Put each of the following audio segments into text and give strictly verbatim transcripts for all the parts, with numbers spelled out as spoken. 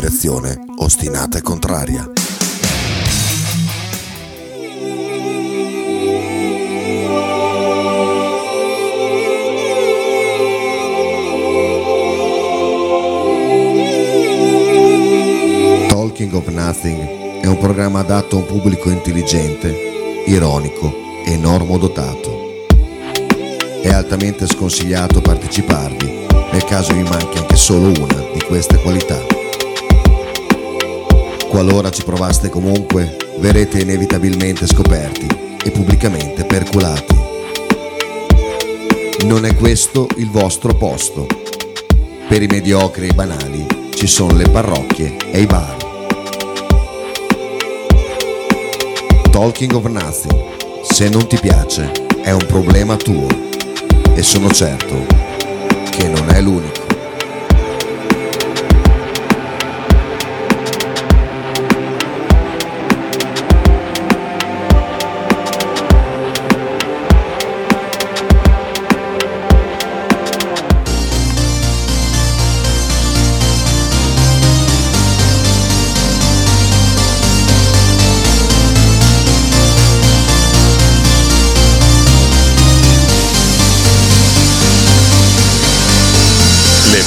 direzione ostinata e contraria. Talking of Nothing è un programma adatto a un pubblico intelligente, ironico e normodotato. È altamente sconsigliato parteciparvi nel caso vi manchi anche solo una di queste qualità. Qualora ci provaste comunque, verrete inevitabilmente scoperti e pubblicamente perculati. Non è questo il vostro posto. Per i mediocri e i banali ci sono le parrocchie e i bar. Talking of Nothing, se non ti piace, è un problema tuo e sono certo che non è l'unico.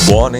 Buone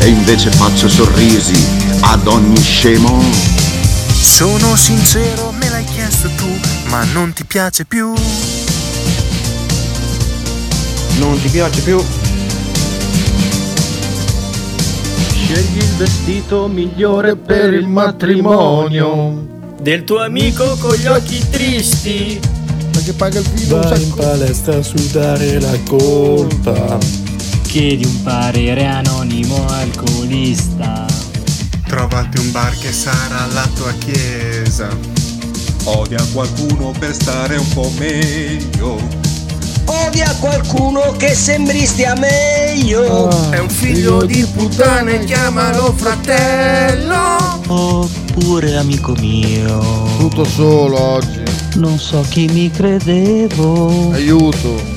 e invece faccio sorrisi ad ogni scemo. Sono sincero, me l'hai chiesto tu, ma non ti piace più. Non ti piace più. Scegli il vestito migliore per il matrimonio del tuo amico con gli occhi tristi, ma che paga il vino. Vai in palestra a sudare la colpa. Chiedi un parere anonimo alcolista. Trovati un bar che sarà la tua chiesa. Odia qualcuno per stare un po' meglio. Odia qualcuno che sembri stia meglio. Ah, è un figlio di puttane, chiamalo fratello. Oppure amico mio. Tutto solo oggi. Non so chi mi credevo. Aiuto.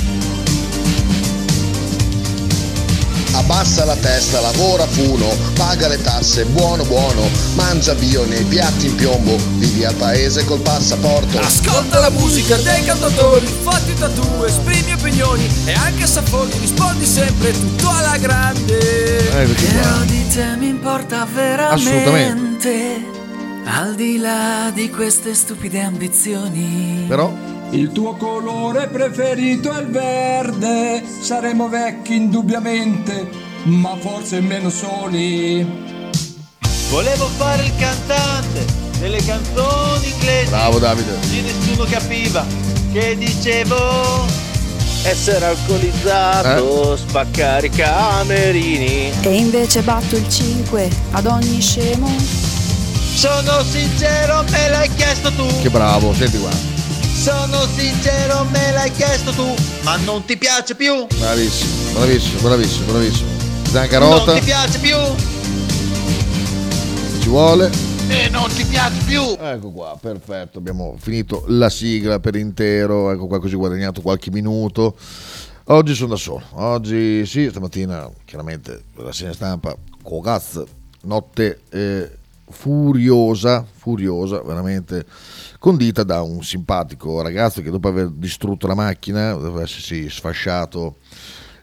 Abbassa la testa, lavora funo, paga le tasse, buono buono, mangia bio nei piatti in piombo, vivi al paese col passaporto. Ascolta la musica dei cantatori, fatti tatu, esprimi opinioni e anche saponi, rispondi sempre tutto alla grande. Eh, però di te mi importa veramente, al di là di queste stupide ambizioni. Però... il tuo colore preferito è il verde. Saremo vecchi indubbiamente, ma forse meno soli. Volevo fare il cantante delle canzoni inglesi. Bravo Davide. Così nessuno capiva che dicevo. Essere alcolizzato, eh? Spaccare i camerini. E invece batto il cinque ad ogni scemo. Sono sincero, me l'hai chiesto tu. Che bravo, senti qua. Sono sincero, me l'hai chiesto tu, ma non ti piace più. Bravissimo, bravissimo, bravissimo, bravissimo. Zancarota. Non ti piace più. Ci vuole. E non ti piace più. Ecco qua, perfetto, abbiamo finito la sigla per intero, ecco qua, così guadagnato qualche minuto. Oggi sono da solo, oggi sì, stamattina chiaramente la segna stampa, cogazzo, notte eh, furiosa, furiosa, veramente condita da un simpatico ragazzo che dopo aver distrutto la macchina, dopo essersi sfasciato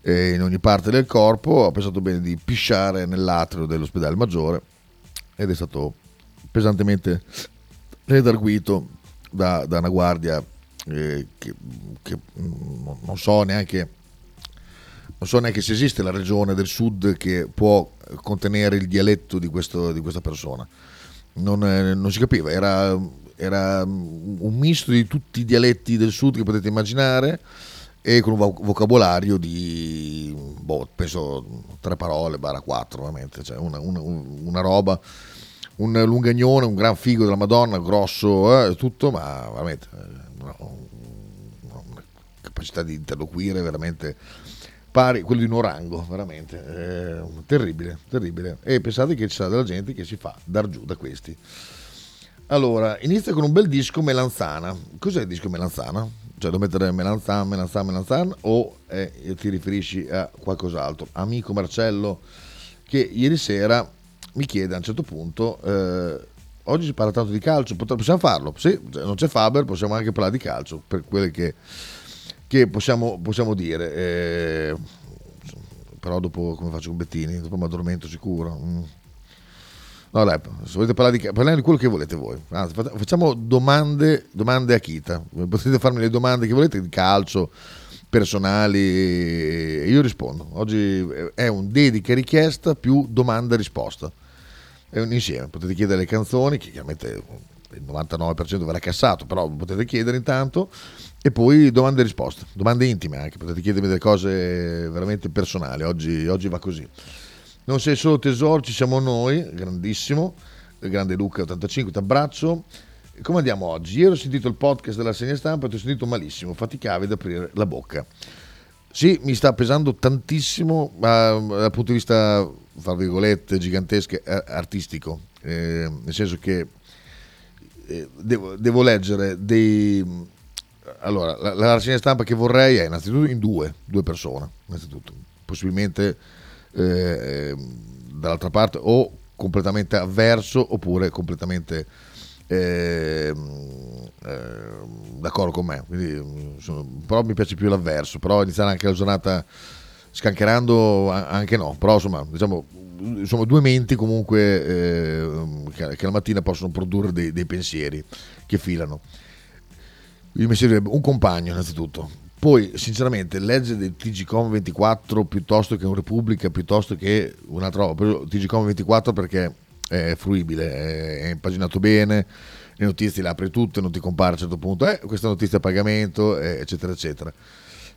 eh, in ogni parte del corpo, ha pensato bene di pisciare nell'atrio dell'ospedale maggiore ed è stato pesantemente redarguito da, da una guardia eh, che, che non so neanche non so neanche se esiste la regione del sud che può contenere il dialetto di, questo, di questa persona. Non, eh, non si capiva, era, era un misto di tutti i dialetti del sud che potete immaginare e con un vocabolario di boh, penso tre parole barra quattro, veramente, cioè una, una, una roba, un lungagnone, un gran figo della Madonna, grosso, eh, tutto, ma veramente una, una capacità di interloquire veramente pari, quello di un orango, veramente eh, terribile, terribile. E pensate che ci sarà della gente che si fa dar giù da questi. Allora, inizia con un bel disco melanzana. Cos'è il disco melanzana? Cioè, devo mettere melanzana, melanzana, melanzana o eh, ti riferisci a qualcos'altro? Amico Marcello, che ieri sera mi chiede a un certo punto, eh, oggi si parla tanto di calcio, possiamo farlo? Sì, non c'è Faber, possiamo anche parlare di calcio, per quelle che, che possiamo, possiamo dire. Eh, però dopo come faccio con Bettini? Dopo mi addormento sicuro. Mm. No dai, se volete parlare di, parlare di quello che volete voi. Anzi, facciamo domande, domande a Kita. Potete farmi le domande che volete di calcio, personali, e io rispondo. Oggi è un dedica richiesta più domanda risposta. È un insieme, potete chiedere le canzoni, che chiaramente il novantanove per cento verrà cassato, però potete chiedere intanto, e poi domande e risposte, domande intime anche, potete chiedermi delle cose veramente personali, oggi, oggi va così. Non sei solo tesoro, ci siamo noi, grandissimo, il grande Luca ottantacinque, ti abbraccio. Come andiamo oggi? Ieri ho sentito il podcast della segna stampa e ti ho sentito malissimo, faticavi ad aprire la bocca. Sì, mi sta pesando tantissimo, ma dal punto di vista, fra virgolette, gigantesco, artistico, eh, nel senso che eh, devo, devo leggere dei... Allora, la, la segna stampa che vorrei è innanzitutto in due, due persone, innanzitutto, possibilmente eh, dall'altra parte o completamente avverso oppure completamente eh, eh, d'accordo con me. Quindi, sono, però mi piace più l'avverso, però iniziare anche la giornata scancherando anche no, però insomma diciamo sono due menti comunque eh, che, che la mattina possono produrre dei, dei pensieri che filano. Mi servirebbe un compagno innanzitutto, poi sinceramente leggere del T G com ventiquattro piuttosto che un Repubblica, piuttosto che un'altra roba. T G com ventiquattro perché è fruibile, è impaginato bene, le notizie le apri tutte, non ti compare a un certo punto eh, questa notizia a pagamento eh, eccetera eccetera.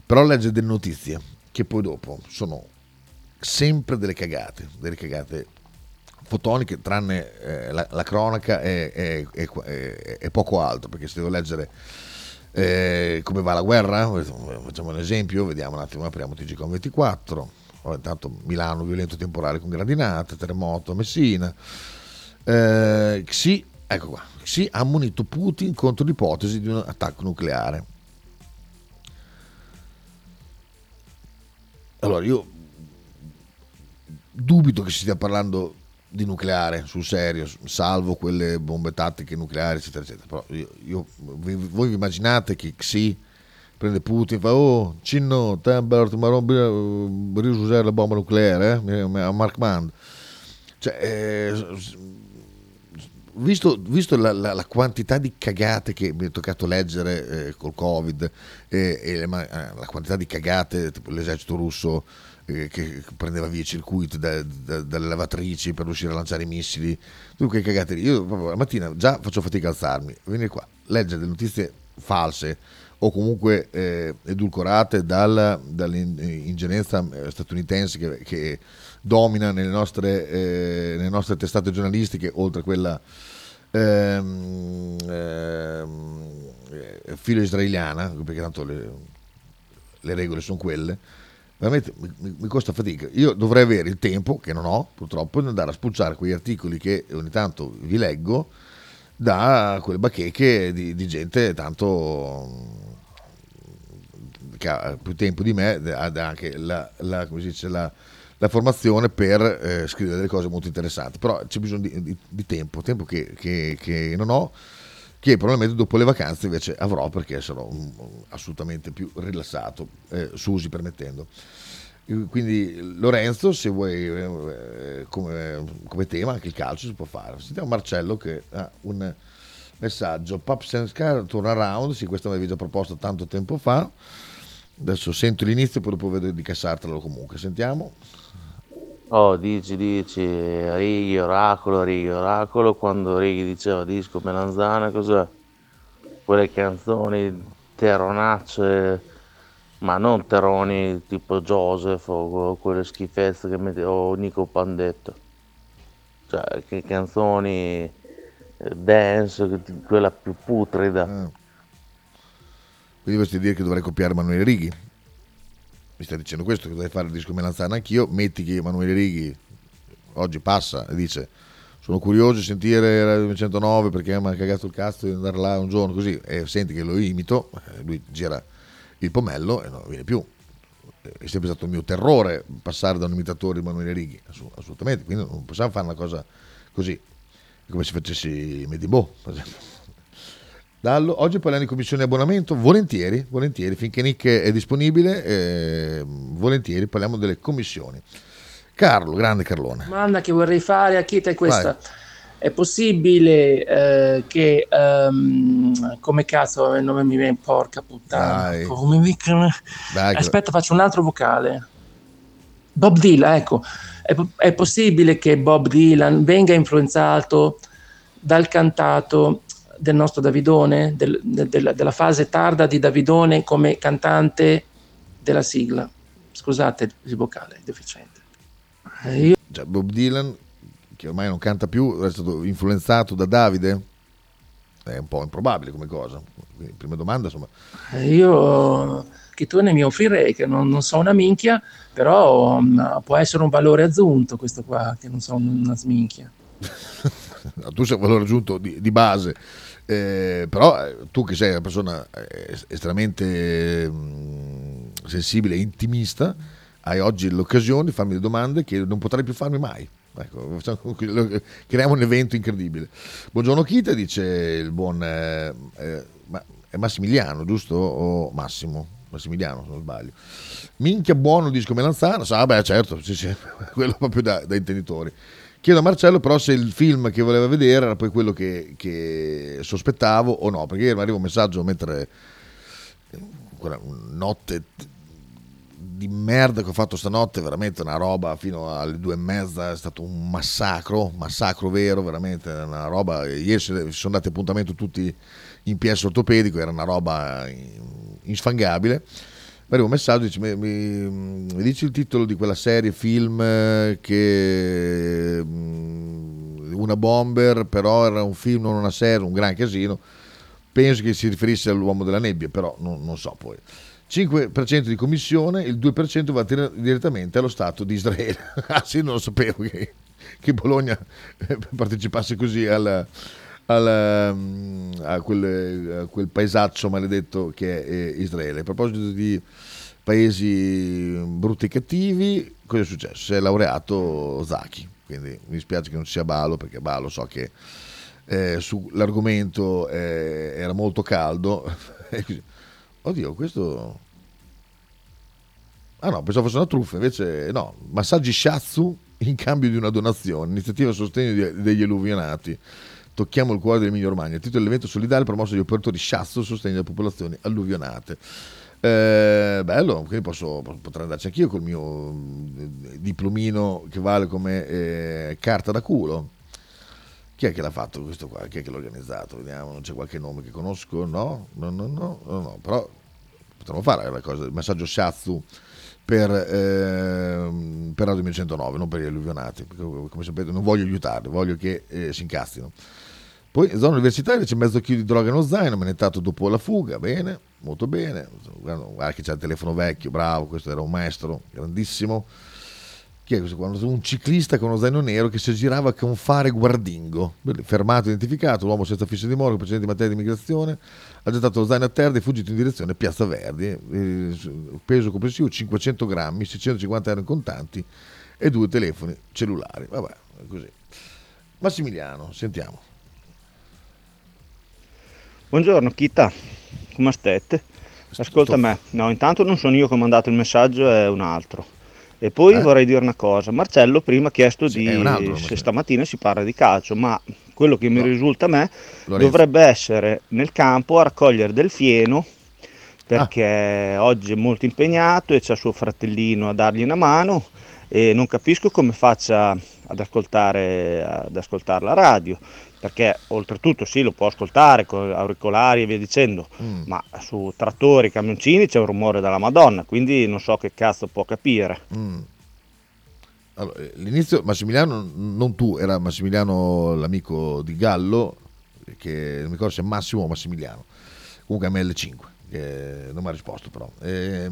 Però leggere delle notizie che poi dopo sono sempre delle cagate, delle cagate fotoniche, tranne eh, la, la cronaca e poco altro, perché se devo leggere Eh, come va la guerra? Facciamo un esempio, vediamo un attimo, apriamo T G com ventiquattro. Oh, intanto Milano violento temporale con gradinate, terremoto a Messina. Eh, Xi, ecco qua, Xi ha ammonito Putin contro l'ipotesi di un attacco nucleare. Allora, io dubito che si stia parlando di nucleare sul serio, salvo quelle bombe tattiche nucleari eccetera eccetera, però io, io, voi vi immaginate che Xi prende Putin e fa oh Cinno, te per usare la bomba nucleare eh? A Markman, cioè eh, visto, visto la, la, la quantità di cagate che mi è toccato leggere eh, col Covid eh, e le, eh, la quantità di cagate tipo l'esercito russo che prendeva via i circuiti da, da, dalle lavatrici per riuscire a lanciare i missili, dunque cagate lì. Io proprio la mattina già faccio fatica a alzarmi, venire qua, leggere delle notizie false o comunque eh, edulcorate dal, dall'ingerenza statunitense che, che domina nelle nostre, eh, nelle nostre testate giornalistiche, oltre a quella ehm, ehm, filo israeliana, perché tanto le, le regole sono quelle. Veramente mi costa fatica, io dovrei avere il tempo, che non ho purtroppo, di andare a spulciare quegli articoli che ogni tanto vi leggo da quelle bacheche di, di gente tanto che ha più tempo di me ha anche la, la, come si dice, la, la formazione per eh, scrivere delle cose molto interessanti, però c'è bisogno di, di, di tempo, tempo che, che, che non ho, che probabilmente dopo le vacanze invece avrò, perché sarò assolutamente più rilassato, eh, Susi permettendo. Quindi Lorenzo, se vuoi eh, come, come tema anche il calcio si può fare. Sentiamo Marcello che ha un messaggio. Pop Sanskar turnaround, sì, questa me l'avevi già proposta tanto tempo fa, adesso sento l'inizio e poi dopo vedo di cassartelo comunque. Sentiamo. Oh, dici dici Righi oracolo, Righi oracolo, quando Righi diceva disco melanzana, cos'è? Quelle canzoni terronacce, ma non terroni tipo Joseph o quelle schifezze che mette, o Nico Pandetta, cioè che canzoni dance, quella più putrida. Ah. Quindi vorresti dire che dovrei copiare Emanuele Righi? Mi stai dicendo questo, che dovrei fare il disco melanzana anch'io? Metti che Emanuele Righi oggi passa e dice sono curioso di sentire Radio millenovecentonove perché mi ha cagato il cazzo di andare là un giorno così, e senti che lo imito, lui gira il pomello e non viene più. È sempre stato il mio terrore passare da un imitatore di Emanuele Righi, assolutamente, quindi non possiamo fare una cosa così, come se facessi Medibò, per esempio. Dallo, oggi parliamo di commissione abbonamento, volentieri, volentieri, finché Nick è disponibile, eh, volentieri parliamo delle commissioni. Carlo, grande Carlone. Domanda che vorrei fare a Chita è questa. Vai. È possibile eh, che um, come cazzo il nome mi viene, porca puttana, come mi... Dai, aspetta, faccio un altro vocale. Bob Dylan, ecco, è, è possibile che Bob Dylan venga influenzato dal cantato del nostro Davidone, del, de, de, della fase tarda di Davidone come cantante della sigla. Scusate il vocale è deficiente. Io... Già, Bob Dylan che ormai non canta più, è stato influenzato da Davide? È un po' improbabile come cosa. Quindi, prima domanda, insomma. Io che tu ne mi offrirei, che non, non so una minchia, però no, può essere un valore aggiunto questo qua, che non so una sminchia. No, tu sei un valore aggiunto di, di base, eh, però tu che sei una persona estremamente mh, sensibile e intimista, hai oggi l'occasione di farmi delle domande che non potrei più farmi mai. Ecco, creiamo un evento incredibile. Buongiorno Chita, dice il buon eh, ma è Massimiliano, giusto? O Massimo Massimiliano, se non sbaglio. Minchia buono disco melanzana. Ah beh, certo, sì, sì, quello proprio da, da intenditori. Chiedo a Marcello però se il film che voleva vedere era poi quello che, che sospettavo o no, perché ieri mi arriva un messaggio mentre quella notte di merda che ho fatto stanotte, veramente una roba fino alle due e mezza, è stato un massacro, massacro vero, veramente una roba. Ieri sono andati appuntamento tutti in P S ortopedico, era una roba insfangabile. Mi arriva un messaggio, dice, mi, mi, mi dici il titolo di quella serie film che una bomber, però era un film, non una serie, un gran casino, penso che si riferisse all'Uomo della Nebbia, però non, non so poi. cinque per cento di commissione, il due per cento va direttamente allo Stato di Israele. Ah sì, non lo sapevo che, che Bologna partecipasse così alla, alla, a, quel, a quel paesaccio maledetto che è Israele. A proposito di paesi brutti e cattivi, cosa è successo? Si è laureato Zaki, quindi mi dispiace che non sia Balo, perché Balo so che eh, sull'argomento eh, era molto caldo. Oddio, questo... Ah no, pensavo fosse una truffa, invece no. Massaggi shiatsu in cambio di una donazione. Iniziativa a sostegno degli alluvionati. Tocchiamo il cuore dell'Emilia Romagna. Titolo dell'evento solidale promosso dagli operatori shiatsu a sostegno delle popolazioni alluvionate. Eh, bello, quindi posso, potrei andarci anch'io col mio diplomino che vale come eh, carta da culo. Chi è che l'ha fatto questo qua? Chi è che l'ha organizzato? Vediamo, non c'è qualche nome che conosco? No, no, no, no, no, no. Però potremmo fare una cosa, il messaggio shiatsu per, eh, per Radio millenovecentonove, non per gli alluvionati, perché come sapete non voglio aiutarli, voglio che eh, si incazzino. Poi in zona universitaria c'è mezzo chilo di droga nello zaino, menettato dopo la fuga, bene, molto bene. Guarda che c'è il telefono vecchio, bravo, questo era un maestro, grandissimo. chi è questo qua? Un ciclista con uno zaino nero che si girava con fare guardingo. Fermato, identificato, l'uomo senza fiche di mora, precedente in materia di immigrazione, ha gettato lo zaino a terra e fuggito in direzione Piazza Verdi. Il peso complessivo cinquecento grammi, seicentocinquanta euro in contanti e due telefoni cellulari. Vabbè, così. Massimiliano, sentiamo. Buongiorno Chita, come state? Ascolta me, no, intanto non sono io che ho mandato il messaggio, è un altro. E poi eh? vorrei dire una cosa, Marcello prima ha chiesto sì, di altro, se stamattina si parla di calcio, ma quello che no. mi risulta a me Lorenzo. dovrebbe essere nel campo a raccogliere del fieno, perché ah. oggi è molto impegnato e c'è suo fratellino a dargli una mano e non capisco come faccia ad ascoltare, ad ascoltare la radio. Perché oltretutto sì, lo può ascoltare con auricolari e via dicendo, mm. ma su trattori e camioncini c'è un rumore della Madonna, quindi non so che cazzo può capire. Mm. Allora, l'inizio Massimiliano, non tu, era Massimiliano l'amico di Gallo, che non mi ricordo se è Massimo o Massimiliano, comunque M L cinque, che non mi ha risposto però. E,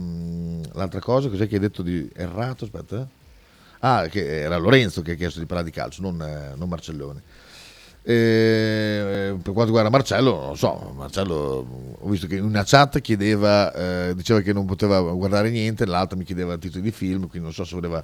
l'altra cosa, cos'è che hai detto di errato? Aspetta. Ah, che era Lorenzo che ha chiesto di parlare di calcio, non, non Marcellone. Eh, per quanto riguarda Marcello, non so, Marcello ho visto che in una chat chiedeva, eh, diceva che non poteva guardare niente, l'altra mi chiedeva titoli di film, quindi non so se voleva,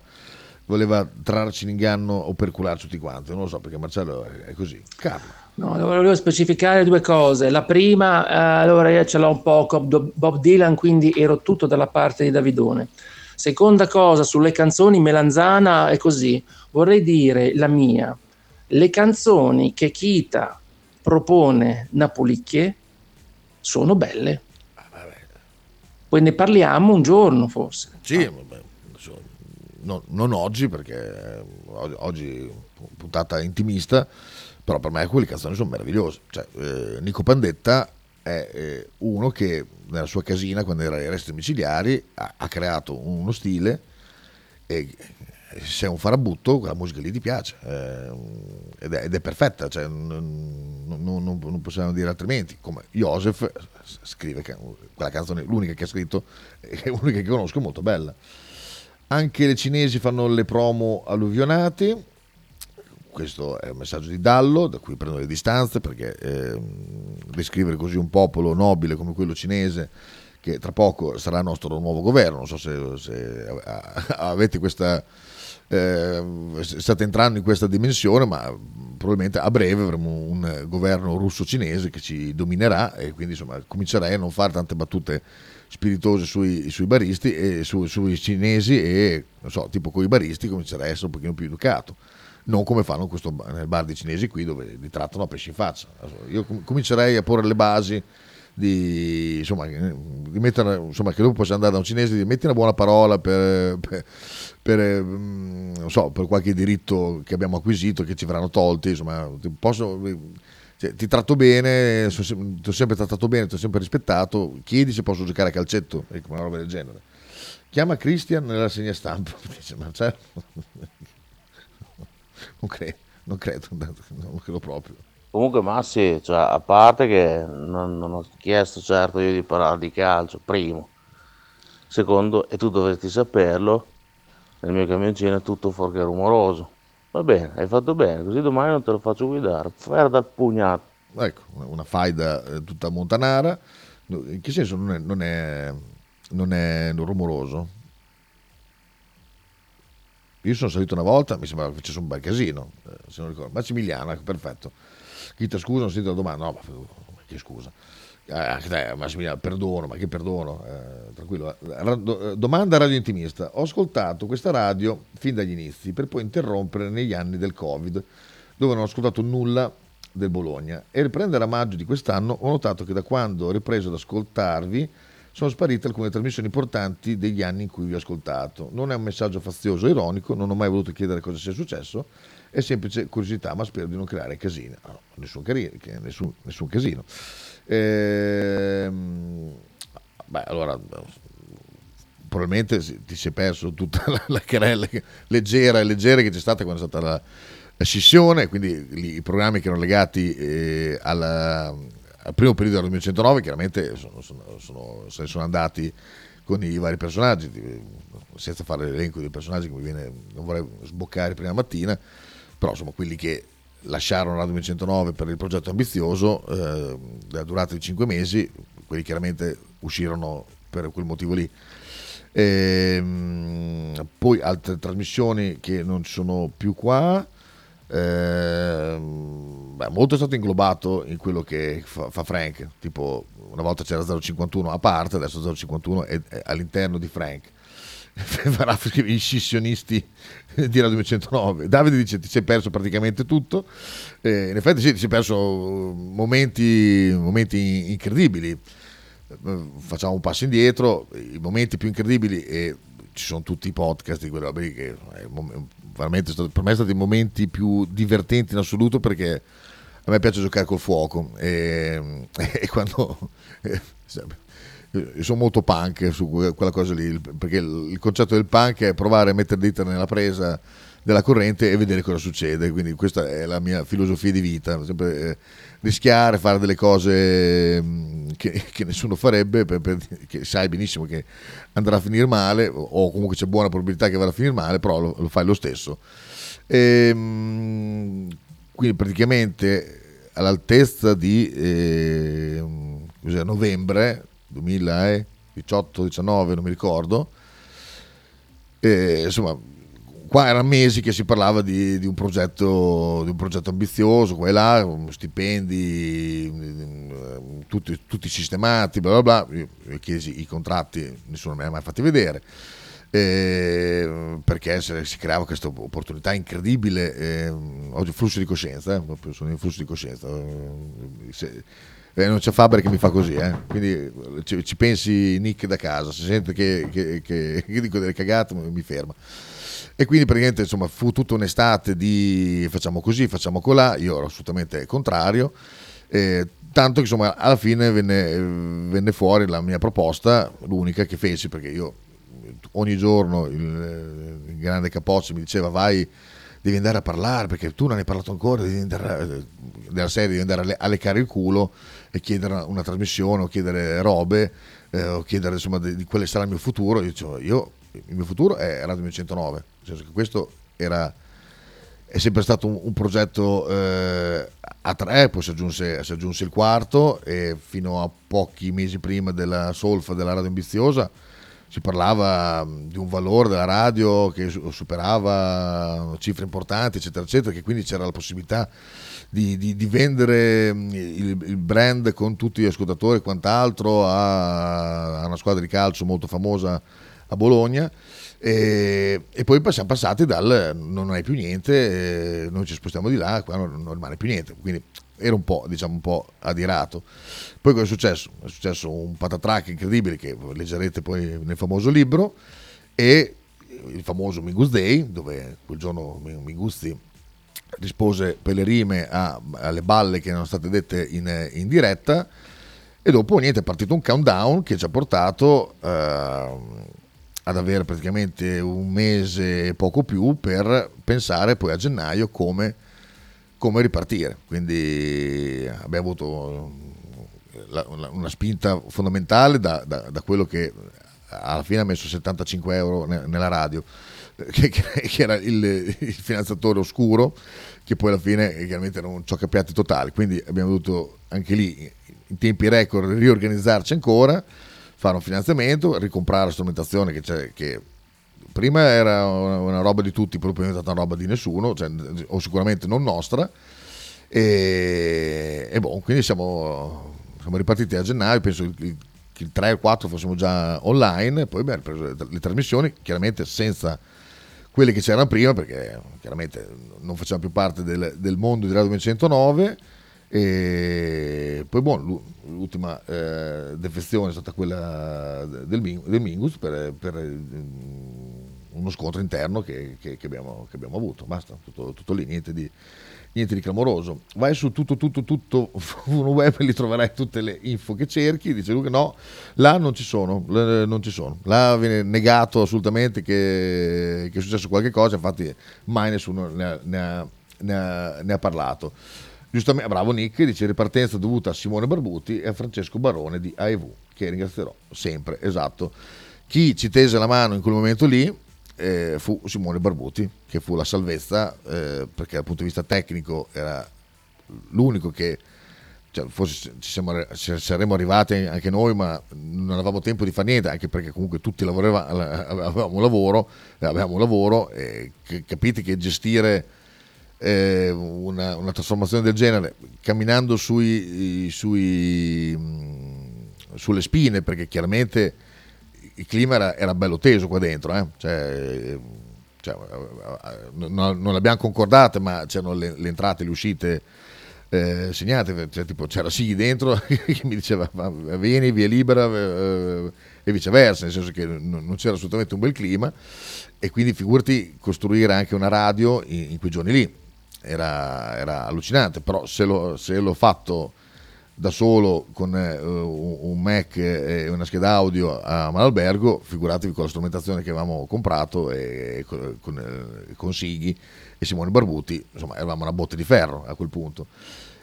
voleva trarci in inganno o percularci tutti quanti, non lo so, perché Marcello è così. Carlo. No, volevo specificare due cose. La prima, eh, allora io ce l'ho un po' con Bob Dylan, quindi ero tutto dalla parte di Davidone. Seconda cosa, sulle canzoni Melanzana è così, vorrei dire la mia. Le canzoni che Chita propone napolicchie sono belle. Ah, vabbè. Poi ne parliamo un giorno forse. Sì, ah. vabbè, non, non oggi perché oggi puntata intimista, però per me quelle canzoni sono meravigliose. Cioè, eh, Nico Pandetta è eh, uno che nella sua casina quando era ai resti domiciliari ha, ha creato uno stile e se è un farabutto, quella musica lì ti piace eh, ed, è, ed è perfetta, cioè, non, non, non, non possiamo dire altrimenti. Come Joseph scrive che quella canzone, l'unica che ha scritto, è l'unica che conosco, molto bella. Anche le cinesi fanno le promo alluvionati. Questo è un messaggio di Dallo, da cui prendo le distanze perché eh, descrivere così un popolo nobile come quello cinese, che tra poco sarà il nostro nuovo governo, non so se, se avete questa Eh, state entrando in questa dimensione, ma probabilmente a breve avremo un governo russo-cinese che ci dominerà e quindi insomma comincerei a non fare tante battute spiritose sui, sui baristi e su, sui cinesi e non so, tipo con i baristi comincerei a essere un pochino più educato, non come fanno questo nel bar dei cinesi qui dove li trattano a pesci in faccia. Io comincerei a porre le basi di insomma di mettere, insomma che dopo possa andare da un cinese di metti una buona parola per, per, per non so per qualche diritto che abbiamo acquisito che ci verranno tolti, insomma ti, posso, cioè, ti tratto bene, so, ti ho sempre trattato bene, ti ho sempre rispettato, chiedi se posso giocare a calcetto e una roba del genere. Chiama Christian nella segna stampa, dice Marcello non credo non credo non credo proprio. Comunque Massi, cioè, a parte che non, non ho chiesto certo io di parlare di calcio, primo. Secondo, e tu dovresti saperlo, nel mio camioncino è tutto fuorché rumoroso. Va bene, hai fatto bene, così domani non te lo faccio guidare, ferra dal pugnato. Ecco, una faida tutta montanara. In che senso non è, non è, non è rumoroso? Io sono salito una volta, mi sembrava che facesse un bel casino, se non ricordo. Massimiliano, perfetto. Chita scusa, non sento la domanda, no, ma che scusa, eh, Massimiliano, perdono, ma che perdono, eh, tranquillo. Eh. Domanda radio intimista, ho ascoltato questa radio fin dagli inizi per poi interrompere negli anni del Covid, dove non ho ascoltato nulla del Bologna e riprendere a maggio di quest'anno ho notato che da quando ho ripreso ad ascoltarvi sono sparite alcune trasmissioni importanti degli anni in cui vi ho ascoltato. Non è un messaggio fazioso o ironico, non ho mai voluto chiedere cosa sia successo, è semplice curiosità, ma spero di non creare casino. Allora, nessun, cari- nessun, nessun casino. Ehm, beh, allora, probabilmente ti sei perso tutta la, la querella leggera e leggera che c'è stata quando è stata la, la scissione, quindi gli, i programmi che erano legati eh, alla, al primo periodo del millenovecentonove chiaramente sono, sono, sono, se ne sono andati con i vari personaggi, senza fare l'elenco dei personaggi che mi viene, non vorrei sboccare prima mattina, però insomma quelli che lasciarono Radio millenovecentonove per il progetto ambizioso, eh, della durata di cinque mesi, quelli chiaramente uscirono per quel motivo lì. E poi altre trasmissioni che non ci sono più qua. Eh, beh, molto è stato inglobato in quello che fa, fa Frank, tipo una volta c'era zero cinquantuno a parte, adesso zero cinquantuno è, è all'interno di Frank. I scissionisti di Radio millenovecentonove. Davide dice ti sei perso praticamente tutto, eh, in effetti sì, ti sei perso momenti, momenti incredibili. Facciamo un passo indietro, i momenti più incredibili, e ci sono tutti i podcast di quella roba che è veramente stato, per me è stato i momenti più divertenti in assoluto, perché a me piace giocare col fuoco e, e quando eh, io sono molto punk su quella cosa lì, perché il concetto del punk è provare a mettere dita nella presa della corrente e vedere cosa succede, quindi questa è la mia filosofia di vita, sempre eh, rischiare, fare delle cose mh, che, che nessuno farebbe, per, per, che sai benissimo che andrà a finire male, o comunque c'è buona probabilità che vada a finire male, però lo, lo fai lo stesso. E, mh, quindi praticamente all'altezza di eh, cos'è, novembre duemiladiciotto diciannove, non mi ricordo, e, insomma qua erano mesi che si parlava di, di, un progetto, di un progetto ambizioso, qua e là, stipendi tutti, tutti sistemati, bla bla bla. Io, io chiesi i contratti, nessuno me li ha mai fatti vedere, eh, perché se, si creava questa opportunità incredibile, eh, oggi flusso di coscienza, eh, sono in flusso di coscienza, eh, se, eh, non c'è Faber che mi fa così, eh. Quindi ci, ci pensi Nick da casa, se sente che, che, che, che dico delle cagate mi ferma. E quindi praticamente insomma fu tutta un'estate di facciamo così, facciamo colà, io ero assolutamente contrario, eh, tanto che insomma alla fine venne, venne fuori la mia proposta, l'unica che feci, perché io ogni giorno il, il grande Capozzi mi diceva vai, devi andare a parlare perché tu non hai parlato ancora, devi andare, della serie devi andare a leccare il culo e chiedere una trasmissione o chiedere robe, eh, o chiedere insomma di, di quale sarà il mio futuro. Io dicevo, io il mio futuro è Radio millenovecentonove, nel senso che questo era, è sempre stato un, un progetto eh, a tre, poi si aggiunse, si aggiunse il quarto, e fino a pochi mesi prima della solfa della radio ambiziosa si parlava di un valore della radio che superava cifre importanti, eccetera eccetera, che quindi c'era la possibilità di, di, di vendere il, il brand con tutti gli ascoltatori e quant'altro a, a una squadra di calcio molto famosa a Bologna, e, e poi siamo passati dal non hai più niente, noi ci spostiamo di là, qua non, non rimane più niente, quindi era un po', diciamo, un po' adirato. Poi cosa è successo? È successo un patatrack incredibile che leggerete poi nel famoso libro, e il famoso Minguzzi Day, dove quel giorno Minguzzi rispose per le rime a, alle balle che erano state dette in, in diretta, e dopo niente è partito un countdown che ci ha portato eh, ad avere praticamente un mese e poco più per pensare poi a gennaio come, come ripartire. Quindi abbiamo avuto la, la, una spinta fondamentale da, da, da quello che alla fine ha messo settantacinque euro ne, nella radio, che, che era il, il finanziatore oscuro, che poi alla fine chiaramente era un cioccapiatti totale. Quindi abbiamo dovuto anche lì in tempi record riorganizzarci ancora, fare un finanziamento, ricomprare la strumentazione che, c'è, che prima era una, una roba di tutti, poi è diventata una roba di nessuno, cioè, o sicuramente non nostra, e, e boh, quindi siamo, siamo ripartiti a gennaio, penso che il, il tre o quattro fossimo già online, e poi abbiamo ripreso le trasmissioni, chiaramente senza quelle che c'erano prima, perché chiaramente non facciamo più parte del, del mondo di Radio millenovecentonove. E poi buono, l'ultima eh, defezione è stata quella del, del Mingus per, per uno scontro interno che, che, che, abbiamo, che abbiamo avuto, basta, tutto, tutto lì, niente di, niente di clamoroso. Vai su tutto tutto tutto uno web e li troverai tutte le info che cerchi. Dice lui che no, là non ci sono, non ci sono, là viene negato assolutamente che, che è successo qualche cosa, infatti mai nessuno ne ha, ne ha, ne ha, ne ha parlato. Giustamente, bravo Nick, dice ripartenza dovuta a Simone Barbuti e a Francesco Barone di A E V, che ringrazierò sempre, esatto, Chi ci tese la mano in quel momento lì eh, fu Simone Barbuti, che fu la salvezza, eh, perché dal punto di vista tecnico era l'unico che, cioè, forse ci, siamo, ci saremmo arrivati anche noi, ma non avevamo tempo di fare niente, anche perché comunque tutti lavoravamo, avevamo lavoro, avevamo lavoro e capite che gestire eh, una, una trasformazione del genere camminando sui, sui, sulle spine, perché chiaramente il clima era, era bello teso qua dentro, eh? cioè, cioè, non, non l'abbiamo concordata, ma c'erano le, le entrate e le uscite Eh, segnate, cioè, tipo, c'era Sighi dentro che mi diceva vieni, via libera eh, e viceversa, nel senso che non, non c'era assolutamente un bel clima, e quindi figurati costruire anche una radio in, in quei giorni lì era, era allucinante. Però se, lo, se l'ho fatto da solo con eh, un Mac e una scheda audio a Malalbergo, figuratevi con la strumentazione che avevamo comprato e con, con, con Sighi e Simone Barbuti, insomma eravamo una botte di ferro a quel punto.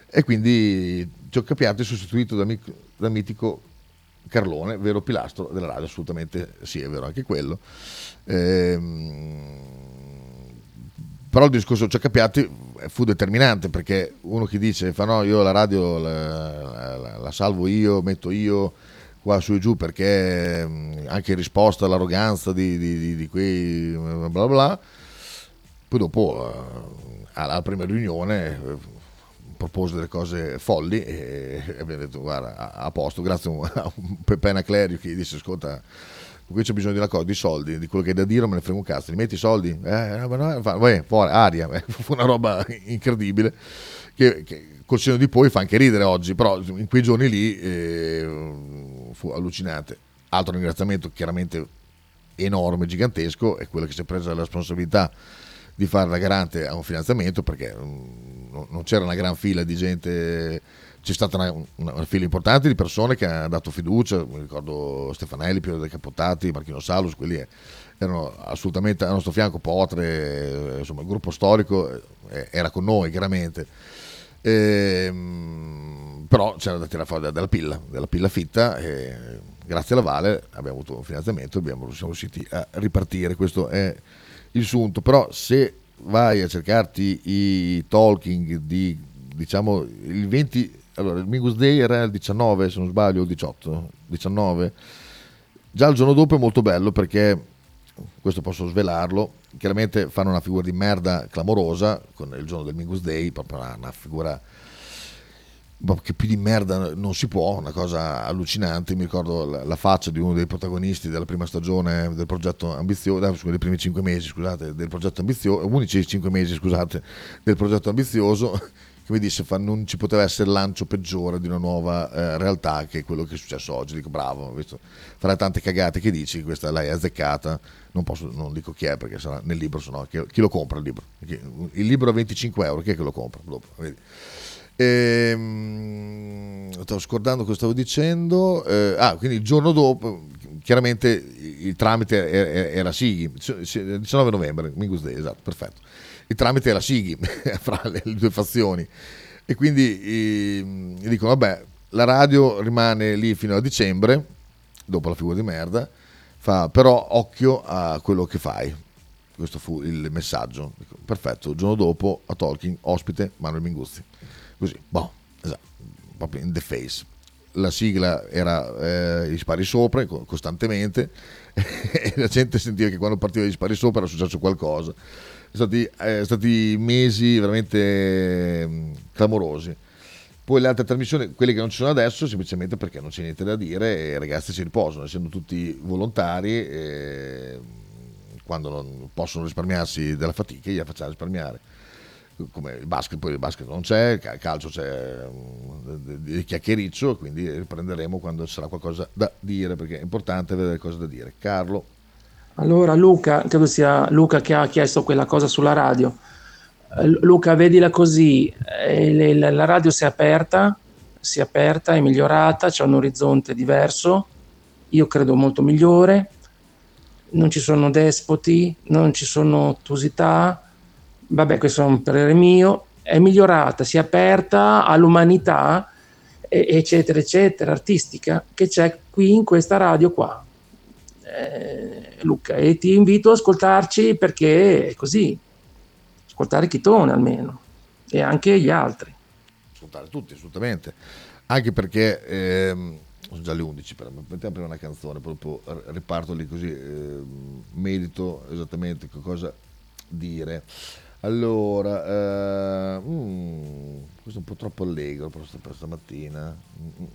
E quindi Ciocca Piatti sostituito da, da mitico Carlone, vero pilastro della radio, assolutamente sì, è vero anche quello. Ehm, però il discorso Ciocca Piatti fu determinante, perché uno che dice fa no, io la radio la, la, la salvo io, metto io qua su e giù, perché anche in risposta all'arroganza di, di, di, di quei bla bla bla. Poi dopo alla prima riunione propose delle cose folli e abbiamo detto guarda, a, a posto, grazie a un, a un Pepe Anaclerio che disse ascolta, qui c'è bisogno di una cosa, di soldi, di quello che hai da dire me ne frega un cazzo, li metti i soldi? Eh, no, vabbè, fuori, aria, fu una roba incredibile che, che col senno di poi fa anche ridere oggi, però in quei giorni lì eh, fu allucinante. Altro ringraziamento chiaramente enorme, gigantesco, è quello che si è presa la responsabilità di fare la garante a un finanziamento, perché non c'era una gran fila di gente, c'è stata una, una fila importante di persone che hanno dato fiducia, mi ricordo Stefanelli, Piero De Capotati, Marchino Salus, quelli erano assolutamente al nostro fianco, Potre, insomma il gruppo storico era con noi chiaramente, e, però c'era da tirare fuori dalla pilla, della pilla fitta, e grazie alla Vale abbiamo avuto un finanziamento e siamo riusciti a ripartire. Questo è il sunto. Però se vai a cercarti i talking di, diciamo, il venti, allora il Mingus Day era il diciannove se non sbaglio, il diciotto diciannove, già il giorno dopo è molto bello, perché questo posso svelarlo, chiaramente fanno una figura di merda clamorosa con il giorno del Mingus Day, proprio una, una figura che più di merda non si può, una cosa allucinante. Mi ricordo la, la faccia di uno dei protagonisti della prima stagione del progetto ambizioso, dei primi cinque mesi, scusate, del progetto ambizioso, unici cinque mesi, scusate, del progetto ambizioso, che mi disse fa, non ci poteva essere il lancio peggiore di una nuova eh, realtà che è quello che è successo oggi. Dico bravo, visto, fra tante cagate che dici, questa l'hai azzeccata. Non posso, non dico chi è, perché sarà nel libro, sennò chi, chi lo compra il libro? Il libro a venticinque euro, chi è che lo compra dopo? Vedi. E, stavo scordando cosa stavo dicendo. Eh, ah, quindi il giorno dopo, chiaramente il tramite era Sighi, diciannove novembre, Mingus Day, esatto, perfetto. Il tramite era Sighi fra le, le due fazioni. E quindi eh, dicono: vabbè, la radio rimane lì fino a dicembre, dopo la figura di merda, fa però occhio a quello che fai. Questo fu il messaggio. Dico, perfetto, il giorno dopo a Talking, ospite Manuel Minguzzi. Così, boh, esatto, proprio in the face. La sigla era eh, gli spari sopra costantemente e la gente sentiva che quando partiva gli spari sopra era successo qualcosa. Sono stati, eh, stati mesi veramente eh, clamorosi. Poi le altre trasmissioni, quelle che non ci sono adesso, semplicemente perché non c'è niente da dire e i ragazzi si riposano, essendo tutti volontari, eh, quando non possono risparmiarsi della fatica gliela facciamo risparmiare. Come il basket, poi il basket non c'è, il calcio c'è di chiacchiericcio, quindi riprenderemo quando ci sarà qualcosa da dire, perché è importante vedere cose da dire. Carlo. Allora Luca, credo sia Luca che ha chiesto quella cosa sulla radio. Luca, vedila così, la radio si è aperta, si è aperta, è migliorata, c'è un orizzonte diverso, io credo molto migliore, non ci sono despoti, non ci sono ottusità, vabbè questo è un parere mio, è migliorata, si è aperta all'umanità eccetera eccetera artistica che c'è qui in questa radio qua. eh, Luca, e ti invito ad ascoltarci, perché è così, ascoltare Chitone almeno, e anche gli altri, ascoltare tutti assolutamente, anche perché ehm, sono già le undici, però mettiamo prima una canzone, proprio riparto lì così, eh, medito esattamente che cosa dire. Allora, eh, mm, questo è un po' troppo allegro per stamattina,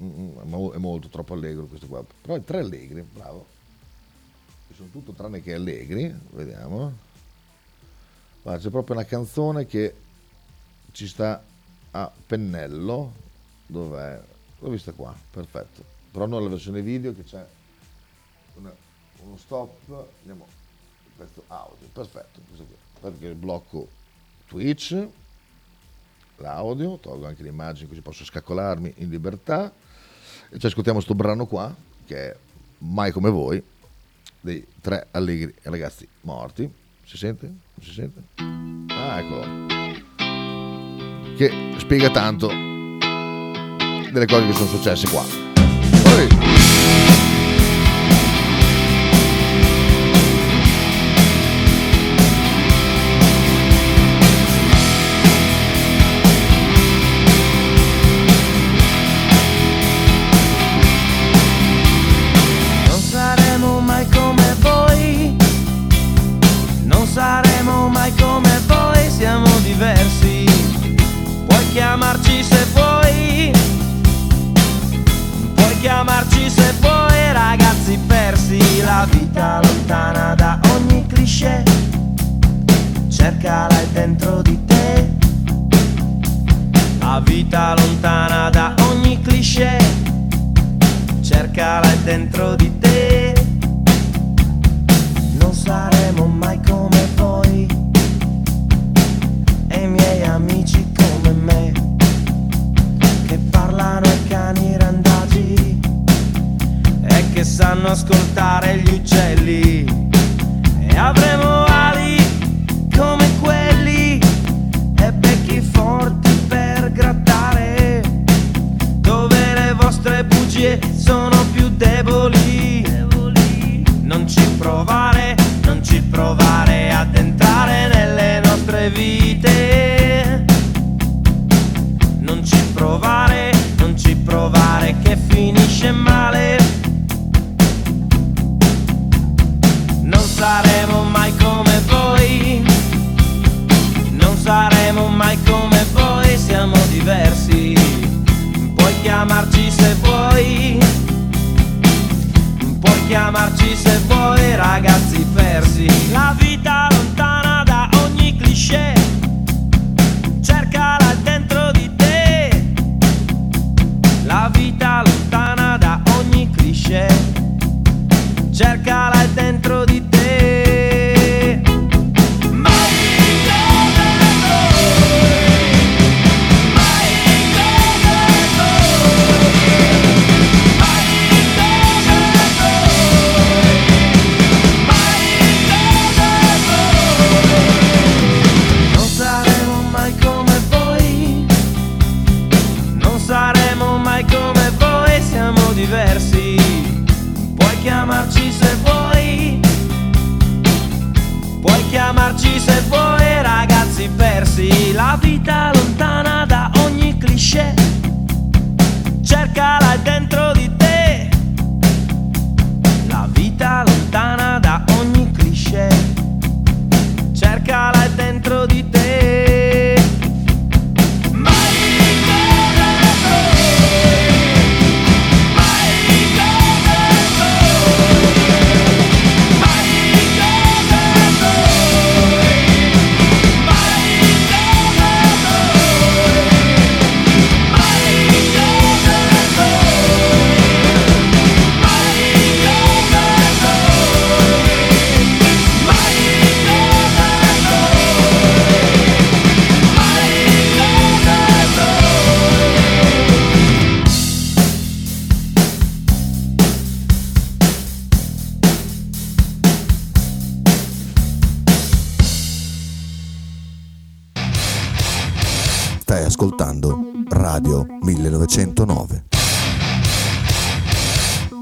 mm, mm, è molto troppo allegro questo qua, però è tre allegri, bravo, sono tutto tranne che allegri, vediamo. Guarda, c'è proprio una canzone che ci sta a pennello, dov'è? L'ho vista qua, perfetto, però non la versione video che c'è una, uno stop, andiamo, questo audio, perfetto, questo qui. Perché blocco Twitch, l'audio, tolgo anche le immagini così posso scaccolarmi in libertà, e ci ascoltiamo sto brano qua che è Mai come voi dei Tre Allegri Ragazzi Morti. Si sente? Non si sente? Ah, eccolo, che spiega tanto delle cose che sono successe qua. Oi!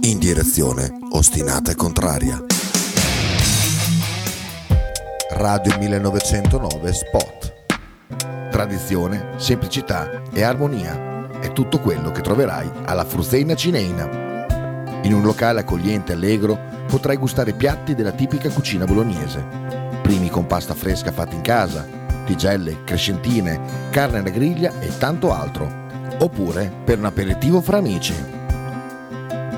in direzione ostinata e contraria. Radio millenovecentonove Spot. Tradizione, semplicità e armonia è tutto quello che troverai alla Frusteina Cineina. In un locale accogliente e allegro potrai gustare piatti della tipica cucina bolognese. Primi con pasta fresca fatta in casa, tigelle, crescentine, carne alla griglia e tanto altro. Oppure per un aperitivo fra amici.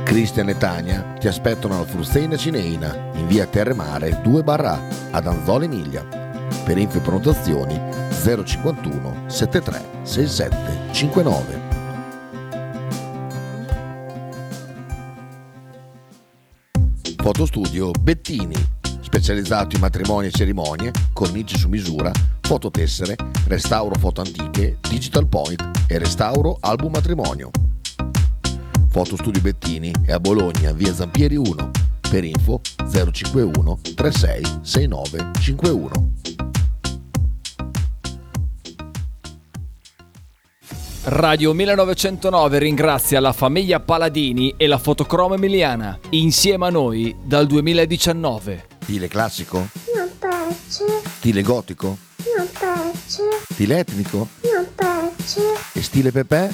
Cristian e Tania ti aspettano alla Frusteina Cineina in via Terremare due barra A ad Anzola Emilia. Per info e prenotazioni zero cinquantuno settantatré sessantasette cinquantanove. Fotostudio Bettini, specializzato in matrimoni e cerimonie, cornici su misura, fototessere, restauro foto antiche, digital point e restauro album matrimonio. Fotostudio Bettini è a Bologna, via Zampieri uno, per info zero cinquantuno trentasei sessantanove cinquantuno. Radio millenovecentonove ringrazia la famiglia Paladini e la Fotocromo Emiliana, insieme a noi dal duemiladiciannove. Stile classico? Non piace. Stile gotico? Non piace. Stile etnico? Non piace. E stile Pepe?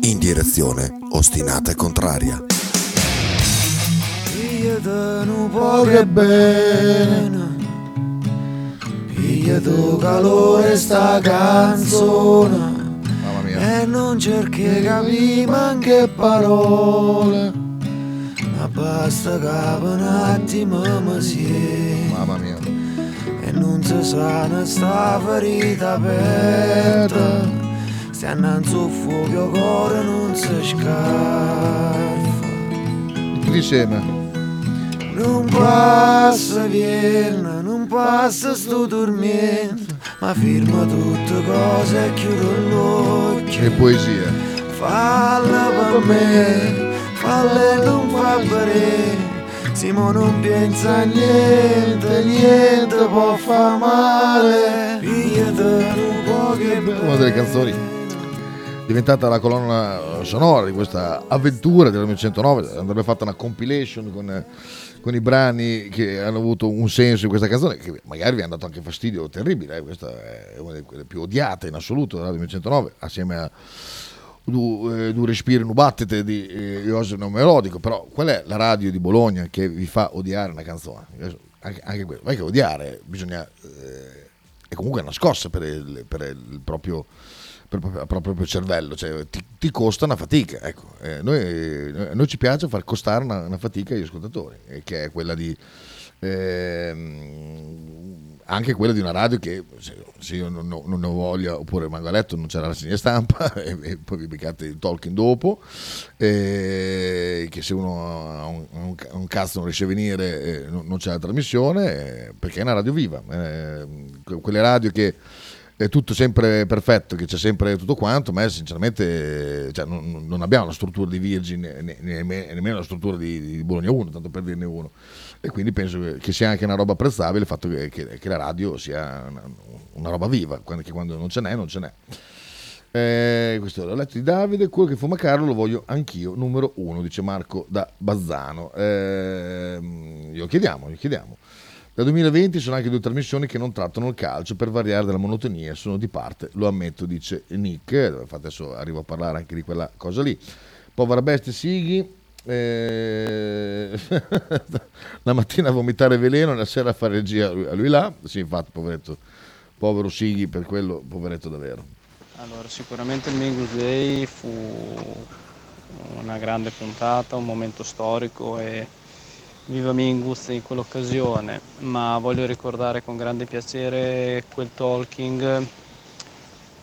In direzione ostinata e contraria. Pigliate un po' che bene, pigliate calore sta canzone, e non cerchi capire anche parole, ma basta che un attimo mi si, mamma mia, e non si sana sta ferita aperta. Se annanzo fuoco cuore non si scarfa. Diceva non passa vienna, non passa sto dormiente, ma firma tutte cose e chiudo l'occhio. Che poesia. Falla per me, falla non fa per me. Simo non pensa a niente, niente può fa male. Pigliate un po' che bene. Una delle canzoni diventata la colonna sonora di questa avventura del millenovecentonove, andrebbe fatta una compilation con, con i brani che hanno avuto un senso in questa canzone, che magari vi hanno dato anche fastidio terribile, eh? Questa è una delle più odiate in assoluto del millenovecentonove, assieme a Du, eh, du respiro, nu battete di eh, Joseph non melodico, però qual è la radio di Bologna che vi fa odiare una canzone? Anche, anche questo, non è che odiare, bisogna, eh, è comunque una scossa per il, per il proprio... proprio proprio cervello, cioè ti, ti costa una fatica, ecco. Eh, noi, noi ci piace far costare una, una fatica agli ascoltatori, eh, che è quella di eh, anche quella di una radio che se, se io non, non ne voglia oppure mango a letto non c'è la rassegna stampa e, e poi vi beccate il talking dopo, eh, che se uno ha un, un, un cazzo non riesce a venire, eh, non, non c'è la trasmissione, eh, perché è una radio viva, eh, quelle radio che è tutto sempre perfetto, che c'è sempre tutto quanto, ma sinceramente, cioè, non, non abbiamo la struttura di Virgin, né, né, nemmeno la struttura di, di Bologna uno, tanto per dirne uno, e quindi penso che sia anche una roba apprezzabile il fatto che, che, che la radio sia una, una roba viva, che quando non ce n'è non ce n'è. Eh, questo l'ho letto di Davide. Quello che fuma Carlo lo voglio anch'io numero uno, dice Marco da Bazzano. Eh, glielo chiediamo, glielo chiediamo. Dal duemilaventi sono anche due trasmissioni che non trattano il calcio, per variare dalla monotonia, sono di parte, lo ammetto, dice Nick. Infatti adesso arrivo a parlare anche di quella cosa lì. Povera bestia Sighi, Eh, la mattina a vomitare veleno, la sera a fare regia a lui, a lui là. Sì, infatti, poveretto, povero Sighi, per quello, poveretto davvero. Allora, sicuramente il Minguzzi fu una grande puntata, un momento storico e viva Minguzzi in quell'occasione, ma voglio ricordare con grande piacere quel talking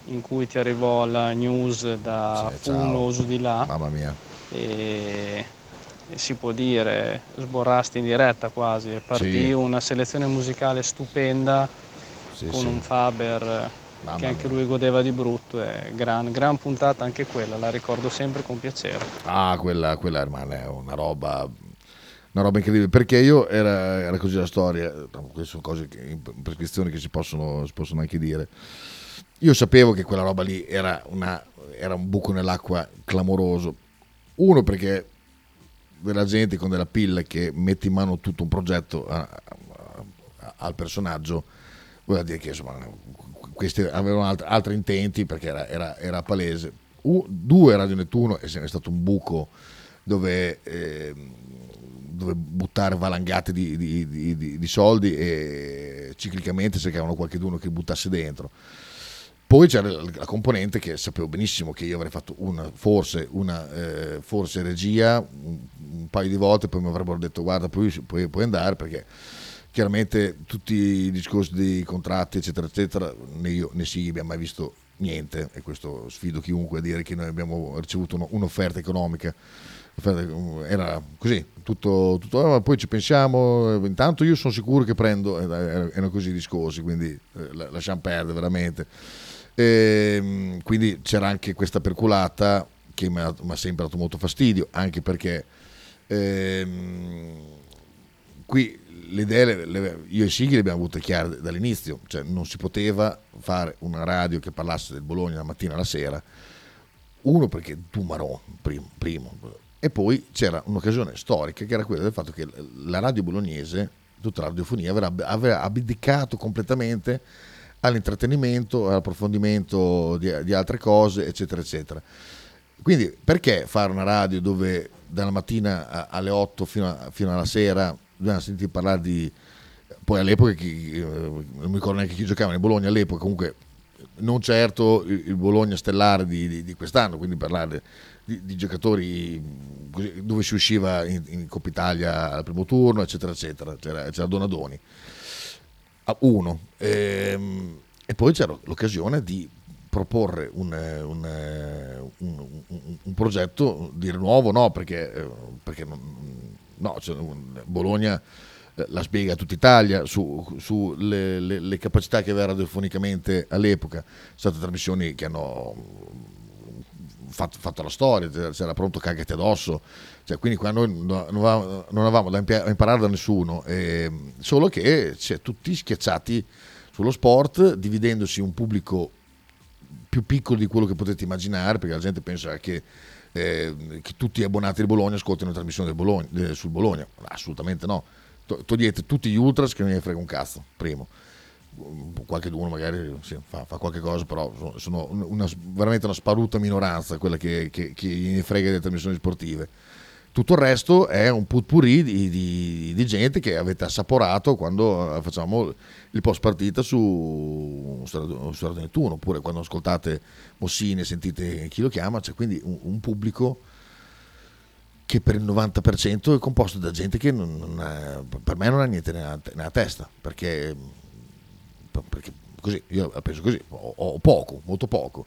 in cui ti arrivò la news da sì, Funo su di là. Mamma mia. E, e si può dire sborrasti in diretta quasi, partì sì. una selezione musicale stupenda sì, con sì. un Faber Mamma che anche mia. Lui godeva di brutto, e gran, gran puntata anche quella, la ricordo sempre con piacere. Ah, quella, quella rimane una roba una roba incredibile, perché io era, era così la storia, queste sono cose che, prescrizioni che si possono, si possono anche dire. Io sapevo che quella roba lì era, una, era un buco nell'acqua clamoroso. Uno, perché della gente con della pilla che mette in mano tutto un progetto a, a, a, al personaggio, vuol dire che insomma questi avevano alt- altri intenti, perché era, era, era palese. U, due, Radio Nettuno è sempre stato un buco dove, eh, dove buttare valangate di, di, di, di, di soldi, e ciclicamente cercavano qualcuno che buttasse dentro. Poi c'era la componente che sapevo benissimo che io avrei fatto una forse, una, eh, forse regia un, un paio di volte, poi mi avrebbero detto guarda poi puoi, puoi andare, perché chiaramente tutti i discorsi dei contratti eccetera eccetera, né io né Sighi abbiamo mai visto niente, e questo sfido chiunque a dire che noi abbiamo ricevuto uno, un'offerta economica. Era così, tutto, tutto ma poi ci pensiamo, intanto io sono sicuro che prendo, erano così i discorsi, quindi lasciamo perdere veramente. E quindi c'era anche questa perculata che mi ha, mi ha sempre dato molto fastidio, anche perché ehm, qui le idee, le, io e Sighi le abbiamo avute chiare dall'inizio, cioè non si poteva fare una radio che parlasse del Bologna la mattina alla sera, uno perché tu Marò, primo, primo, e poi c'era un'occasione storica che era quella del fatto che la radio bolognese, tutta la radiofonia, aveva abdicato completamente all'intrattenimento, all'approfondimento di, di altre cose eccetera eccetera. Quindi perché fare una radio dove dalla mattina alle otto fino, a, fino alla sera bisogna sentire parlare di, poi all'epoca chi, non mi ricordo neanche chi giocava nel Bologna all'epoca, comunque non certo il Bologna stellare di, di, di quest'anno, quindi parlare di, di giocatori così, dove si usciva in, in Coppa Italia al primo turno eccetera eccetera, c'era, c'era Donadoni uno, e, e poi c'era l'occasione di proporre un, un, un, un, un progetto di rinnovo, no perché, perché non, no, cioè, Bologna la spiega a tutta Italia su, su le, le, le capacità che aveva radiofonicamente all'epoca. Sono state trasmissioni che hanno fatto, fatto la storia, c'era Pronto cagati addosso, cioè, quindi qua noi non avevamo, non avevamo da imparare da nessuno, eh, solo che cioè, tutti schiacciati sullo sport, dividendosi un pubblico più piccolo di quello che potete immaginare, perché la gente pensa che eh, che tutti gli abbonati di Bologna ascoltano trasmissioni del Bologna, eh, sul Bologna, assolutamente no. Togliete tutti gli ultras che non ne frega un cazzo, primo, qualche uno magari sì, fa, fa qualche cosa, però sono, sono una, veramente una sparuta minoranza quella che, che, che ne frega delle trasmissioni sportive. Tutto il resto è un potpourri di, di, di gente che avete assaporato quando facciamo il post partita su, su, su Radio Nettuno, oppure quando ascoltate Mossini e sentite Chi lo chiama, cioè, quindi un, un pubblico che per il novanta per cento è composto da gente che non, non ha, per me non ha niente nella, nella testa, perché, perché così, io penso così, ho, ho poco, molto poco,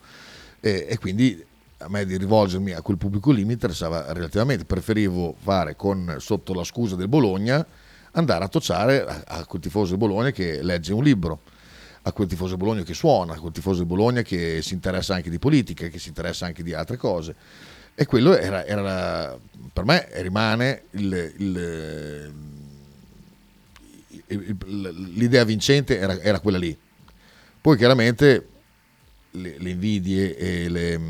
e, e quindi a me di rivolgermi a quel pubblico lì mi interessava relativamente, preferivo fare con, sotto la scusa del Bologna, andare a tocciare a, a quel tifoso del Bologna che legge un libro, a quel tifoso del Bologna che suona, a quel tifoso del Bologna che si interessa anche di politica, che si interessa anche di altre cose. E quello era, era per me rimane il, il, il, il, l'idea vincente era, era quella lì. Poi chiaramente le, le invidie e le,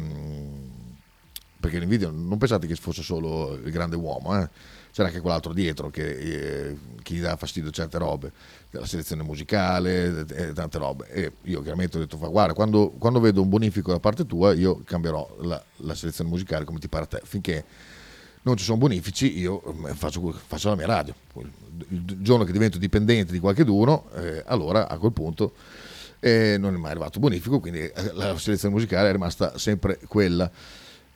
perché le invidie non pensate che fosse solo il grande uomo, eh? C'era anche quell'altro dietro che, eh, che gli dava fastidio certe robe, la selezione musicale e tante robe, e io chiaramente ho detto fa, guarda quando, quando vedo un bonifico da parte tua io cambierò la, la selezione musicale come ti pare a te, finché non ci sono bonifici, io faccio, faccio la mia radio. Il giorno che divento dipendente di qualcheduno, eh, allora a quel punto eh, non è mai arrivato bonifico, quindi la selezione musicale è rimasta sempre quella.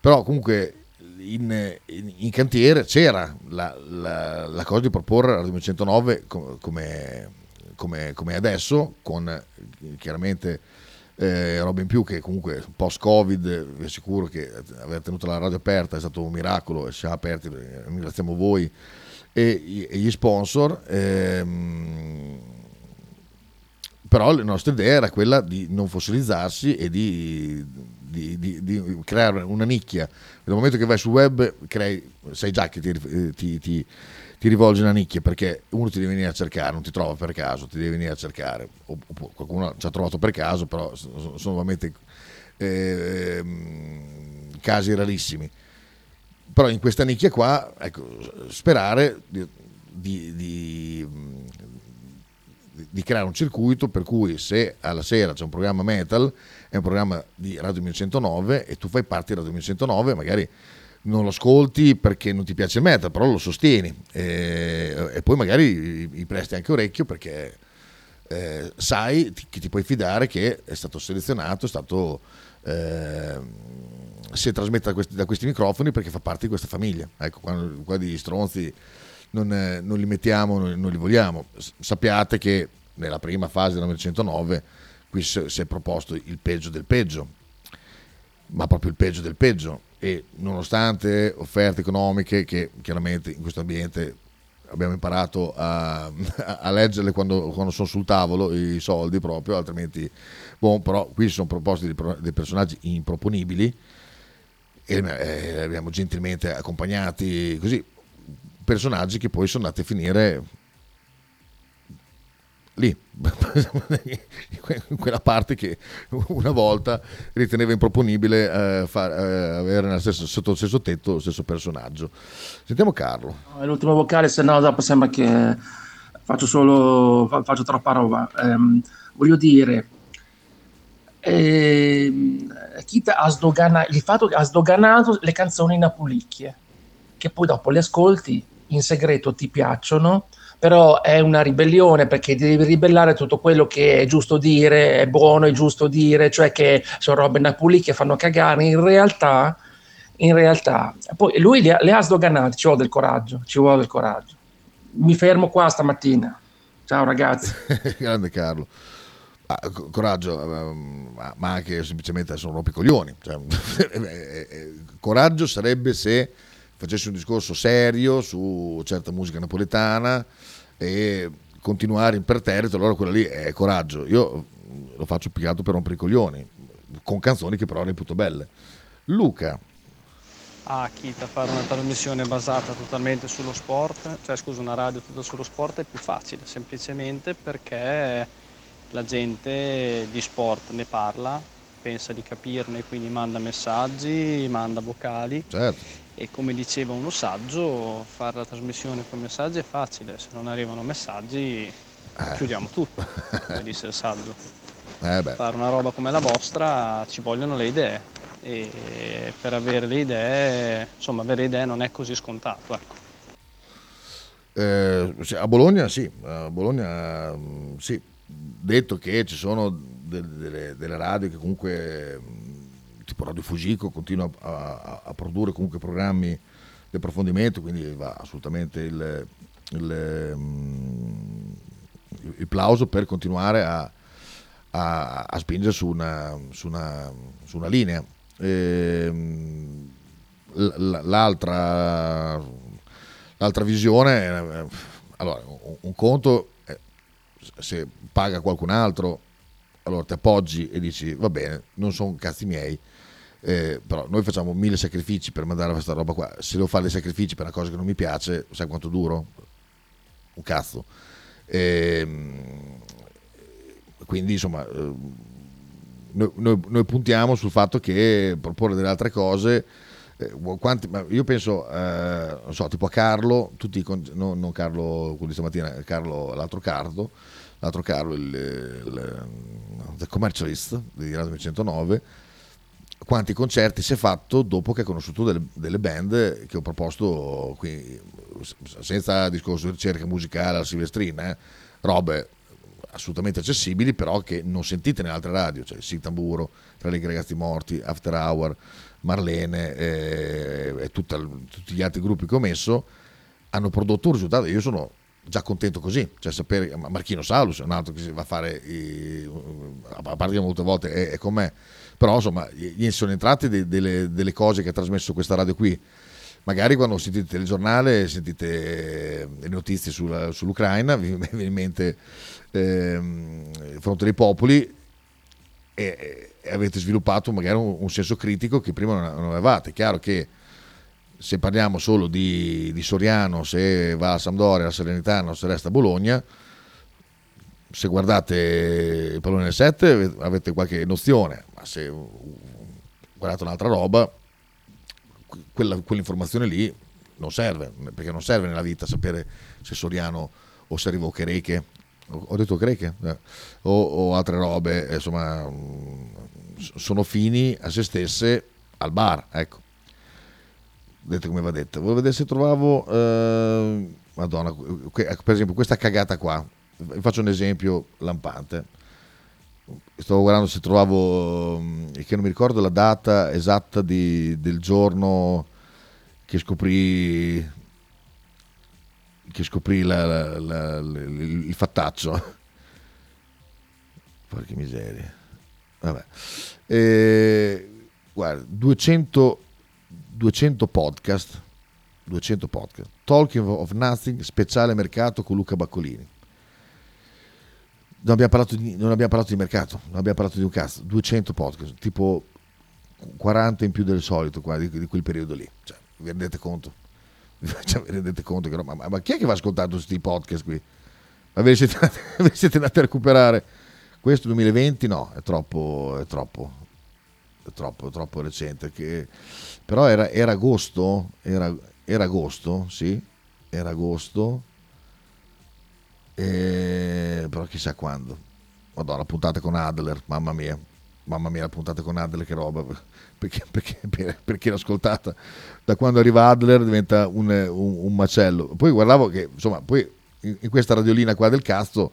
Però comunque in, in, in cantiere c'era la, la, la cosa di proporre la duemilacentonove come, come, come adesso, con chiaramente eh, roba in più, che comunque post-Covid vi assicuro che aver tenuto la radio aperta è stato un miracolo, e siamo aperti, ringraziamo voi e, e gli sponsor. Ehm, però la nostra idea era quella di non fossilizzarsi e di, di, di, di creare una nicchia. Nel momento che vai sul web crei, sai già che ti, ti, ti, ti rivolge una nicchia, perché uno ti deve venire a cercare, non ti trova per caso, ti deve venire a cercare, o, o qualcuno ci ha trovato per caso, però sono, sono veramente eh, casi rarissimi. Però in questa nicchia qua, ecco, sperare di, di, di di creare un circuito per cui se alla sera c'è un programma metal, è un programma di Radio millecentonove e tu fai parte di Radio millecentonove, magari non lo ascolti perché non ti piace il metal, però lo sostieni e, e poi magari gli presti anche orecchio, perché eh, sai che ti puoi fidare che è stato selezionato, è stato eh, si trasmette da questi, da questi microfoni perché fa parte di questa famiglia. Ecco, quando, quando gli stronzi Non, non li mettiamo, non, non li vogliamo. Sappiate che nella prima fase del millecentonove qui si, si è proposto il peggio del peggio, ma proprio il peggio del peggio, e nonostante offerte economiche che chiaramente in questo ambiente abbiamo imparato a, a leggerle quando, quando sono sul tavolo i soldi proprio, altrimenti boh, però qui sono proposti dei, dei personaggi improponibili e eh, li abbiamo gentilmente accompagnati così, personaggi che poi sono andati a finire lì, in quella parte che una volta riteneva improponibile eh, far, eh, avere stesso, sotto lo stesso tetto lo stesso personaggio. Sentiamo Carlo. È l'ultimo vocale, se no dopo sembra che faccio solo faccio troppa roba. Ehm, voglio dire, ehm, Kita ha sdoganato il fatto che ha sdoganato le canzoni napolicchie, che poi dopo le ascolti in segreto, ti piacciono, però è una ribellione, perché devi ribellare tutto quello che è giusto dire, è buono, è giusto dire, cioè che sono robe napoli che fanno cagare, in realtà, in realtà. Poi lui le, le ha sdoganate, ci vuole del coraggio, ci vuole del coraggio. Mi fermo qua stamattina, ciao ragazzi. Grande Carlo. Ah, coraggio, ma anche semplicemente sono rompicoglioni, cioè, coraggio sarebbe se facesse un discorso serio su certa musica napoletana e continuare imperterrito, allora quella lì è coraggio. Io lo faccio più che altro per rompere i coglioni, con canzoni che però reputo belle. Luca. Ah, Kita, fare una trasmissione basata totalmente sullo sport, cioè scusa, una radio tutta sullo sport è più facile, semplicemente perché la gente di sport ne parla, pensa di capirne, quindi manda messaggi, manda vocali. Certo. E come diceva uno saggio, fare la trasmissione con messaggi è facile, se non arrivano messaggi eh. chiudiamo tutto, come disse il saggio. Eh beh. Fare una roba come la vostra ci vogliono le idee, e per avere le idee, insomma, avere idee non è così scontato, ecco. Eh, a Bologna sì, a Bologna sì, detto che ci sono delle, delle radio che comunque, tipo Radio Fugico continua a, a, a produrre comunque programmi di approfondimento, quindi va assolutamente il, il, il plauso per continuare a, a, a spingere su una, su una, su una linea. E l'altra, l'altra visione, allora, un conto è se paga qualcun altro, allora ti appoggi e dici va bene, non sono cazzi miei. Eh, però noi facciamo mille sacrifici per mandare questa roba qua, se devo fare dei sacrifici per una cosa che non mi piace, sai quanto duro? Un cazzo. Eh, quindi insomma eh, noi, noi, noi puntiamo sul fatto che proporre delle altre cose eh, quanti, ma io penso eh, non so, tipo a Carlo, tutti no, non Carlo quello di stamattina, Carlo l'altro Carlo l'altro Carlo il, il, il commercialista di Radio millecentonove, quanti concerti si è fatto dopo che ha conosciuto delle, delle band che ho proposto qui, senza discorso di ricerca musicale alla Silvestrina, eh, robe assolutamente accessibili però che non sentite nelle altre radio, cioè Sig Tamburo, Tra i Ragazzi Morti, After Hour, Marlene eh, e tutta, tutti gli altri gruppi che ho messo hanno prodotto un risultato. Io sono già contento così, cioè sapere. Marchino Salus è un altro che si va a fare i, a parte che molte volte è, è con me, però insomma gli sono entrati de, delle, delle cose che ha trasmesso questa radio qui. Magari quando sentite il telegiornale, sentite le notizie sulla, sull'Ucraina, vi viene in mente eh, Fronte dei Popoli e, e avete sviluppato magari un, un senso critico che prima non, non avevate. È chiaro che se parliamo solo di, di Soriano, se va a Sampdoria, alla Salernitana, se resta a Bologna, se guardate il pallone del sette avete qualche nozione, ma se guardate un'altra roba, Quella, quell'informazione lì non serve, perché non serve nella vita sapere se Soriano o se arrivò Creke, ho detto Creke, eh, o, o altre robe, eh, insomma sono fini a se stesse al bar, ecco, detto come va detto. Volevo vedere se trovavo eh, madonna, per esempio questa cagata qua, vi faccio un esempio lampante. Stavo guardando se trovavo, che non mi ricordo la data esatta di, del giorno che scoprì che scoprì la, la, la, la, il fattaccio. Porca miseria. Vabbè. E, guarda, duecento podcast, duecento podcast. Talking of Nothing, speciale mercato con Luca Baccolini. Non abbiamo, parlato di, non abbiamo parlato di mercato, non abbiamo parlato di un cazzo. duecento podcast, tipo quaranta in più del solito qua, di, di quel periodo lì. Cioè, vi rendete conto? Cioè, vi rendete conto che no, ma, ma chi è che va ascoltando questi podcast qui? Ma ve li siete, ve li siete andati a recuperare? Questo duemilaventi? No, è troppo, è troppo, è troppo, è troppo recente. Che, però era, era agosto, era, era agosto, sì, era agosto. Eh, però chissà quando. Madonna, la puntata con Adler, mamma mia, mamma mia la puntata con Adler, che roba, perché, perché, per, per chi l'ha ascoltata, da quando arriva Adler diventa un, un, un macello. Poi guardavo che insomma poi in, in questa radiolina qua del cazzo,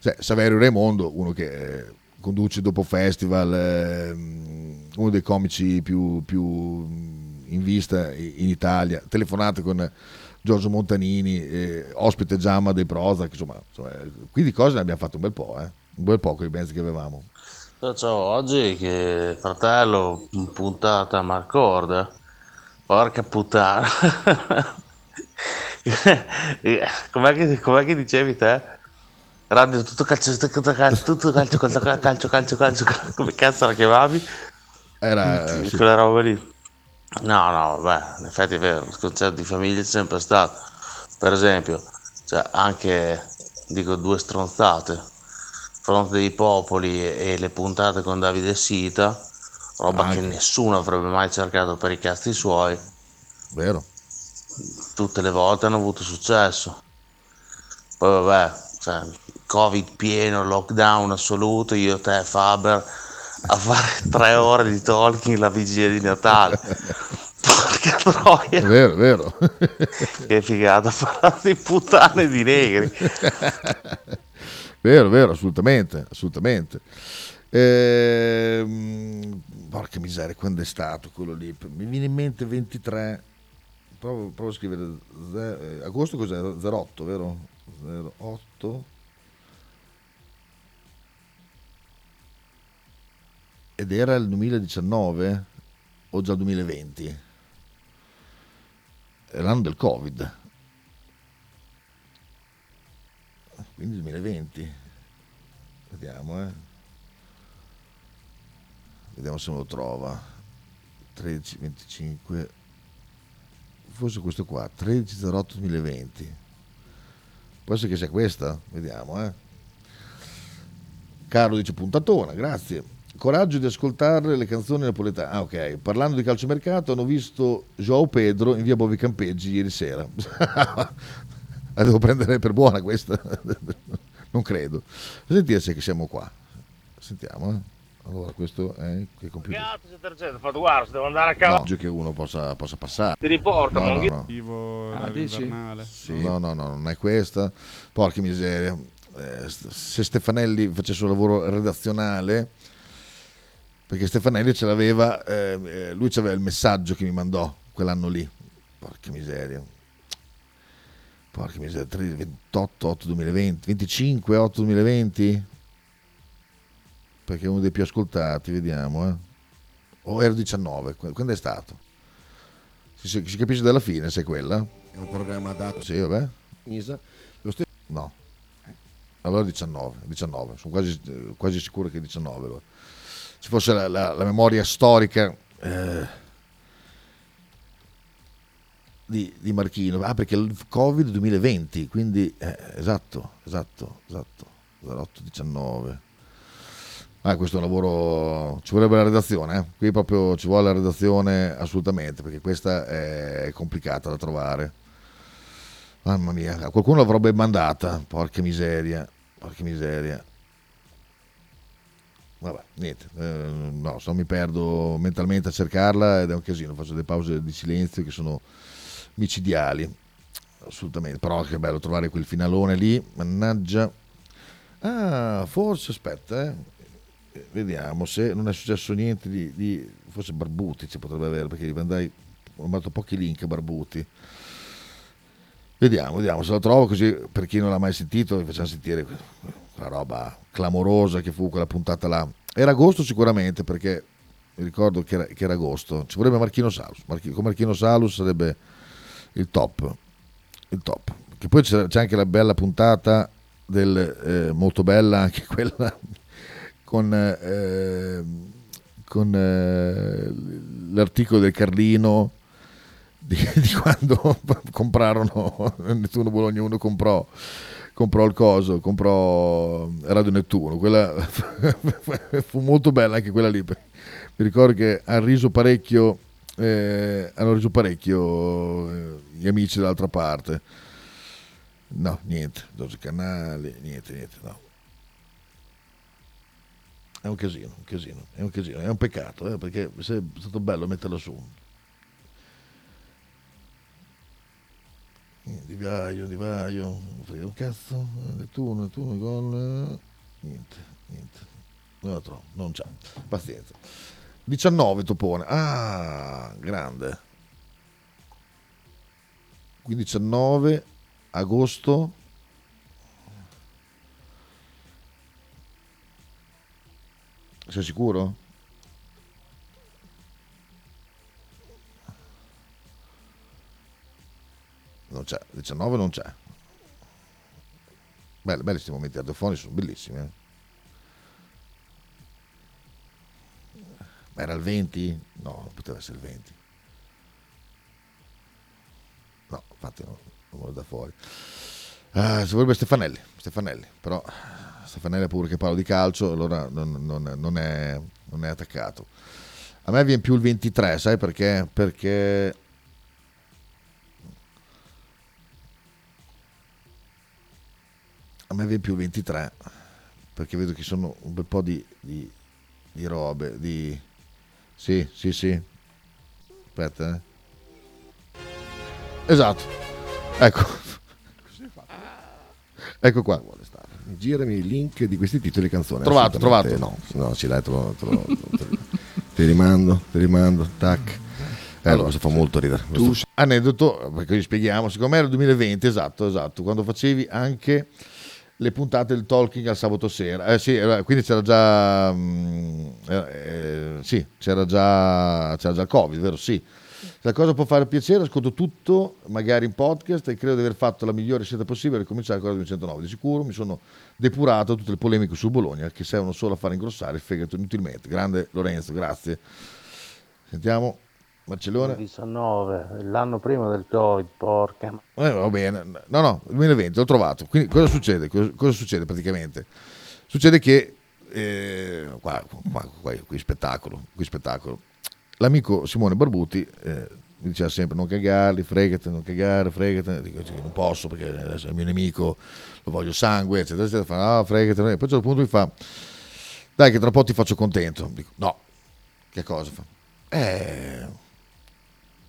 cioè, Saverio Raimondo, uno che eh, conduce dopo festival, eh, uno dei comici più, più in vista in Italia, telefonate con Giorgio Montanini, eh, ospite Giamma dei Prosa, insomma, insomma, qui di cose ne abbiamo fatto un bel po', eh? Un bel po' con i bands che avevamo. Ciao, ciao, oggi che fratello, puntata Amarcord, porca puttana, com'è che, com'è che dicevi te? Radio tutto calcio, tutto calcio, tutto calcio, calcio, calcio, calcio, come cazzo la chiamavi? Era sì, quella roba lì. No, no, beh, in effetti è vero, il concetto di famiglia c'è sempre stato. Per esempio, cioè anche, dico, due stronzate, Fronte dei Popoli e le puntate con Davide Sita, roba anche che nessuno avrebbe mai cercato per i cazzi suoi. Vero. Tutte le volte hanno avuto successo. Poi vabbè, cioè, Covid pieno, lockdown assoluto, io, te, Faber, a fare tre ore di talking la vigilia di Natale. Porca troia, vero, vero. Che figata, parlare di puttane di negri. Vero, vero, assolutamente, assolutamente. Ehm, porca miseria, quando è stato quello lì? Mi viene in mente ventitré. Provo, provo a scrivere zero, agosto, cos'è? zero otto, vero? zero otto. Ed era il duemiladiciannove o già duemilaventi, l'anno del Covid, quindi duemilaventi, vediamo eh. vediamo se me lo trova. Tredici venticinque, forse questo qua, tredici zero otto duemilaventi, può essere che sia questa, vediamo eh. Carlo dice puntatona, grazie. Coraggio di ascoltare le canzoni napoletane. Ah, ok. Parlando di calciomercato, hanno visto João Pedro in via Bovi Campeggi ieri sera. La devo prendere per buona questa? Non credo. Sentite se siamo qua. Sentiamo. Eh. Allora questo è che computer. Cazzo, fatto guarda, devo andare a cavare. No, che uno possa, possa passare. Ti riporta, no, no, no. Ah, dici? Sì. No, no, no, non è questa. Porca miseria. Eh, se Stefanelli facesse un lavoro redazionale, perché Stefanelli ce l'aveva, eh, lui c'aveva il messaggio che mi mandò quell'anno lì. Porca miseria. Porca miseria, ventotto otto duemilaventi, venticinque otto duemilaventi, perché è uno dei più ascoltati, vediamo, eh. O era diciannove, quando è stato? Si, si, si capisce dalla fine se è quella. È un programma dato. Sì, vabbè. Isa. Lo stesso. No. Allora diciannove, diciannove, sono quasi, quasi sicuro che diciannove. Allora. Se fosse la, la, la memoria storica... Eh, Di, di Marchino, ah, perché il Covid duemilaventi, quindi eh, esatto, esatto, esatto, otto diciannove. Ah, questo è un lavoro, ci vorrebbe la redazione, eh? Qui proprio ci vuole la redazione assolutamente, perché questa è complicata da trovare. Mamma mia, qualcuno l'avrebbe mandata, porca miseria, porca miseria. Vabbè, niente, eh, no, se no mi perdo mentalmente a cercarla ed è un casino, faccio delle pause di silenzio che sono micidiali, assolutamente. Però che bello trovare quel finalone lì, mannaggia. Ah, forse aspetta, eh. Vediamo se non è successo niente di, di forse Barbuti ci potrebbe avere, perché andai, ho mandato pochi link a Barbuti. Vediamo, vediamo se la trovo, così per chi non l'ha mai sentito vi facciamo sentire quella roba clamorosa che fu quella puntata là. Era agosto sicuramente, perché mi ricordo che era, che era agosto. Ci vorrebbe Marchino Salus, Marchi, con Marchino Salus sarebbe il top, il top. Che poi c'è, c'è anche la bella puntata del eh, molto bella anche quella con, eh, con eh, l'articolo del Carlino di, di quando comprarono Nettuno Bologna, uno comprò comprò il coso, comprò Radio Nettuno. Quella fu molto bella anche quella lì. Mi ricordo che hanno riso parecchio. Eh, hanno riso parecchio eh, gli amici dall'altra parte. No, niente, dodici canali, niente, niente, no. È un casino, un casino, è un casino, è un peccato, eh, perché è stato bello metterla su. Divaio, divaio, non frega un cazzo, Nettuno, Nettuno, gol, niente, niente, non la trovo, non c'è, pazienza. diciannove Topone, ah, grande. Quindi diciannove agosto. Sei sicuro? Non c'è, diciannove non c'è. Belli, belli questi momenti radiofonici, sono bellissimi, eh. Era il venti? No, non poteva essere il venti. No, infatti non, non lo da fuori. Uh, si vorrebbe Stefanelli, Stefanelli, però Stefanelli è pure che parlo di calcio, allora non, non, non, è, non è attaccato. A me viene più il ventitré, sai perché? Perché... A me viene più il ventitré, perché vedo che sono un bel po' di, di, di robe, di... Sì, sì, sì. Aspetta, eh. Esatto. Ecco. Ecco qua. Girami i link di questi titoli canzoni. Trovato, trovato. No, no, ci dai, te lo, te lo te, ti rimando, ti rimando, tac. Eh, allora, questo fa molto ridere. Tu... Aneddoto, perché vi spieghiamo, secondo me era il duemilaventi, esatto, esatto, quando facevi anche le puntate del Talking al sabato sera, eh, sì, quindi c'era già mh, eh, sì, c'era già c'era già il Covid, vero? Sì. La cosa può fare piacere, ascolto tutto magari in podcast e credo di aver fatto la migliore scelta possibile per cominciare con la millecentonove. Di sicuro mi sono depurato tutte le polemiche su Bologna che servono solo a far ingrossare il fegato inutilmente. Grande Lorenzo, grazie. Sentiamo Barcellona diciannove, l'anno prima del Covid, porca. Eh, va bene, no, no, duemilaventi l'ho trovato. Quindi cosa succede? Cosa, cosa succede praticamente? Succede che eh, qua, qua, qua, qui spettacolo, qui spettacolo. L'amico Simone Barbuti eh, mi diceva sempre non cagarli, fregate, non cagare, fregate. Dico, non posso perché è il mio nemico, lo voglio sangue, eccetera, eccetera. Fa, ah, fregate. Poi a un certo punto mi fa dai che tra poco ti faccio contento. Dico, no, che cosa fa? Eh,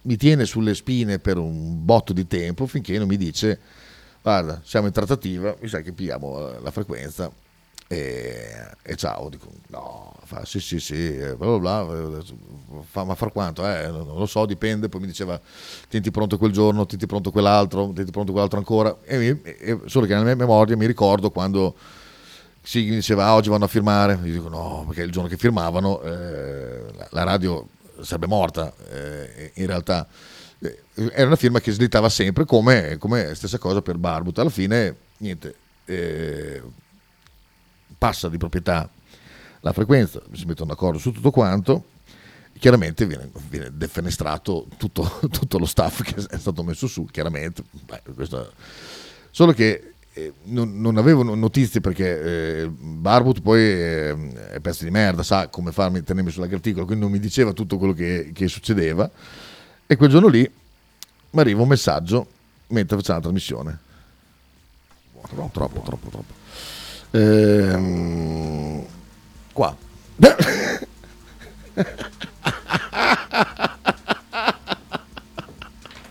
mi tiene sulle spine per un botto di tempo finché non mi dice guarda, siamo in trattativa, mi sa che pigliamo la frequenza e, e ciao. Dico no, fa sì sì sì bla bla bla, fa, ma far quanto? Eh, non lo so, dipende. Poi mi diceva tienti pronto quel giorno, tienti pronto quell'altro, tienti pronto quell'altro ancora, e mi, e, solo che nella mia memoria mi ricordo quando si sì, mi diceva ah, oggi vanno a firmare, io dico no, perché il giorno che firmavano eh, la, la radio sarebbe morta, eh, in realtà eh, era una firma che slittava sempre, come, come stessa cosa per Barbuti. Alla fine niente, eh, passa di proprietà la frequenza, si mettono d'accordo su tutto quanto, chiaramente viene, viene defenestrato tutto, tutto lo staff che è stato messo su, chiaramente. Beh, questo... solo che Non, non avevo notizie perché eh, Barbuti poi eh, è pezzo di merda, sa come farmi tenermi sulla carticola, quindi non mi diceva tutto quello che, che succedeva. E quel giorno lì mi arriva un messaggio mentre facciamo la trasmissione. Troppo, troppo, troppo, troppo. Ehm, qua.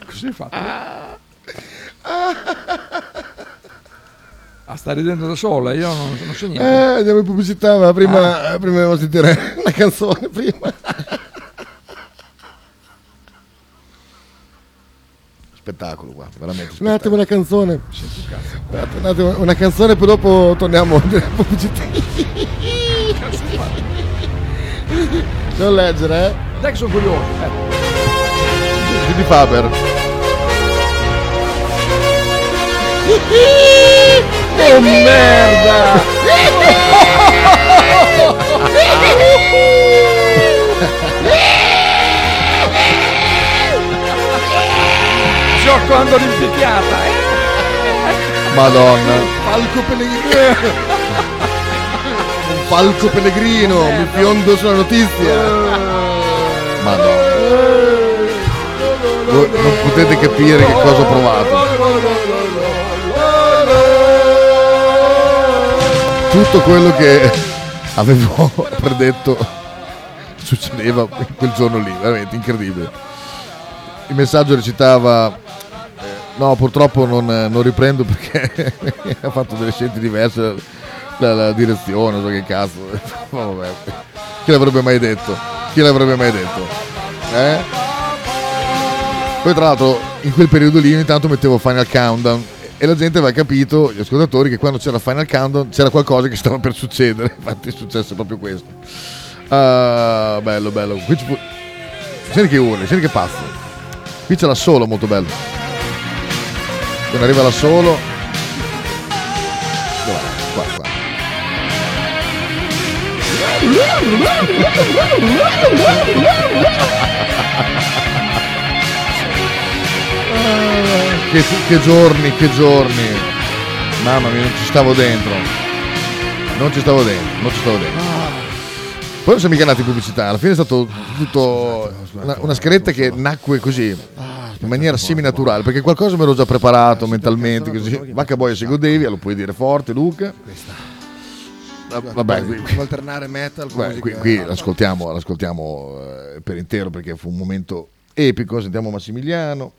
Così hai fatto? Ah, sta ridendo da sola, io non, non so niente. Eh, andiamo in pubblicità, ma prima, ah. prima devo sentire una canzone, prima. Spettacolo qua, veramente spettacolo. Un attimo una canzone. Senti, un attimo una canzone, poi dopo torniamo nella pubblicità. Non leggere, eh? Dai che sono curioso. Eh. Di Faber. Oh merda! Gioco andolinificata! Madonna! Falco pellegrino! Un falco pellegrino! Oh, mi fiondo sulla notizia! Madonna! Voi non potete capire che cosa ho provato! Tutto quello che avevo predetto succedeva quel giorno lì, veramente incredibile. Il messaggio recitava no, purtroppo non, non riprendo perché ha fatto delle scelte diverse la, la direzione, so che cazzo. Vabbè, chi l'avrebbe mai detto? Chi l'avrebbe mai detto? Eh? Poi tra l'altro in quel periodo lì ogni tanto mettevo Final Countdown. E la gente aveva capito, gli ascoltatori, che quando c'era Final Countdown c'era qualcosa che stava per succedere. Infatti è successo proprio questo. Uh, bello, bello. Qui pu- senti che urli, senti che pazzo. Qui c'è la solo, molto bello. Quando arriva la solo... Dov'è? Qua, qua. uh. Che, che giorni, che giorni. Mamma mia, non ci stavo dentro. Non ci stavo dentro, non ci stavo dentro. Poi non siamo mica andati in pubblicità, alla fine è stato tutto una, una scaletta che nacque così, in maniera semi-naturale, perché qualcosa me l'ho già preparato mentalmente, così. Vacca boia se godevi, lo puoi dire forte, Luca. Vabbè, qui alternare metal. Qui l'ascoltiamo, l'ascoltiamo per intero perché fu un momento epico. Sentiamo Massimiliano.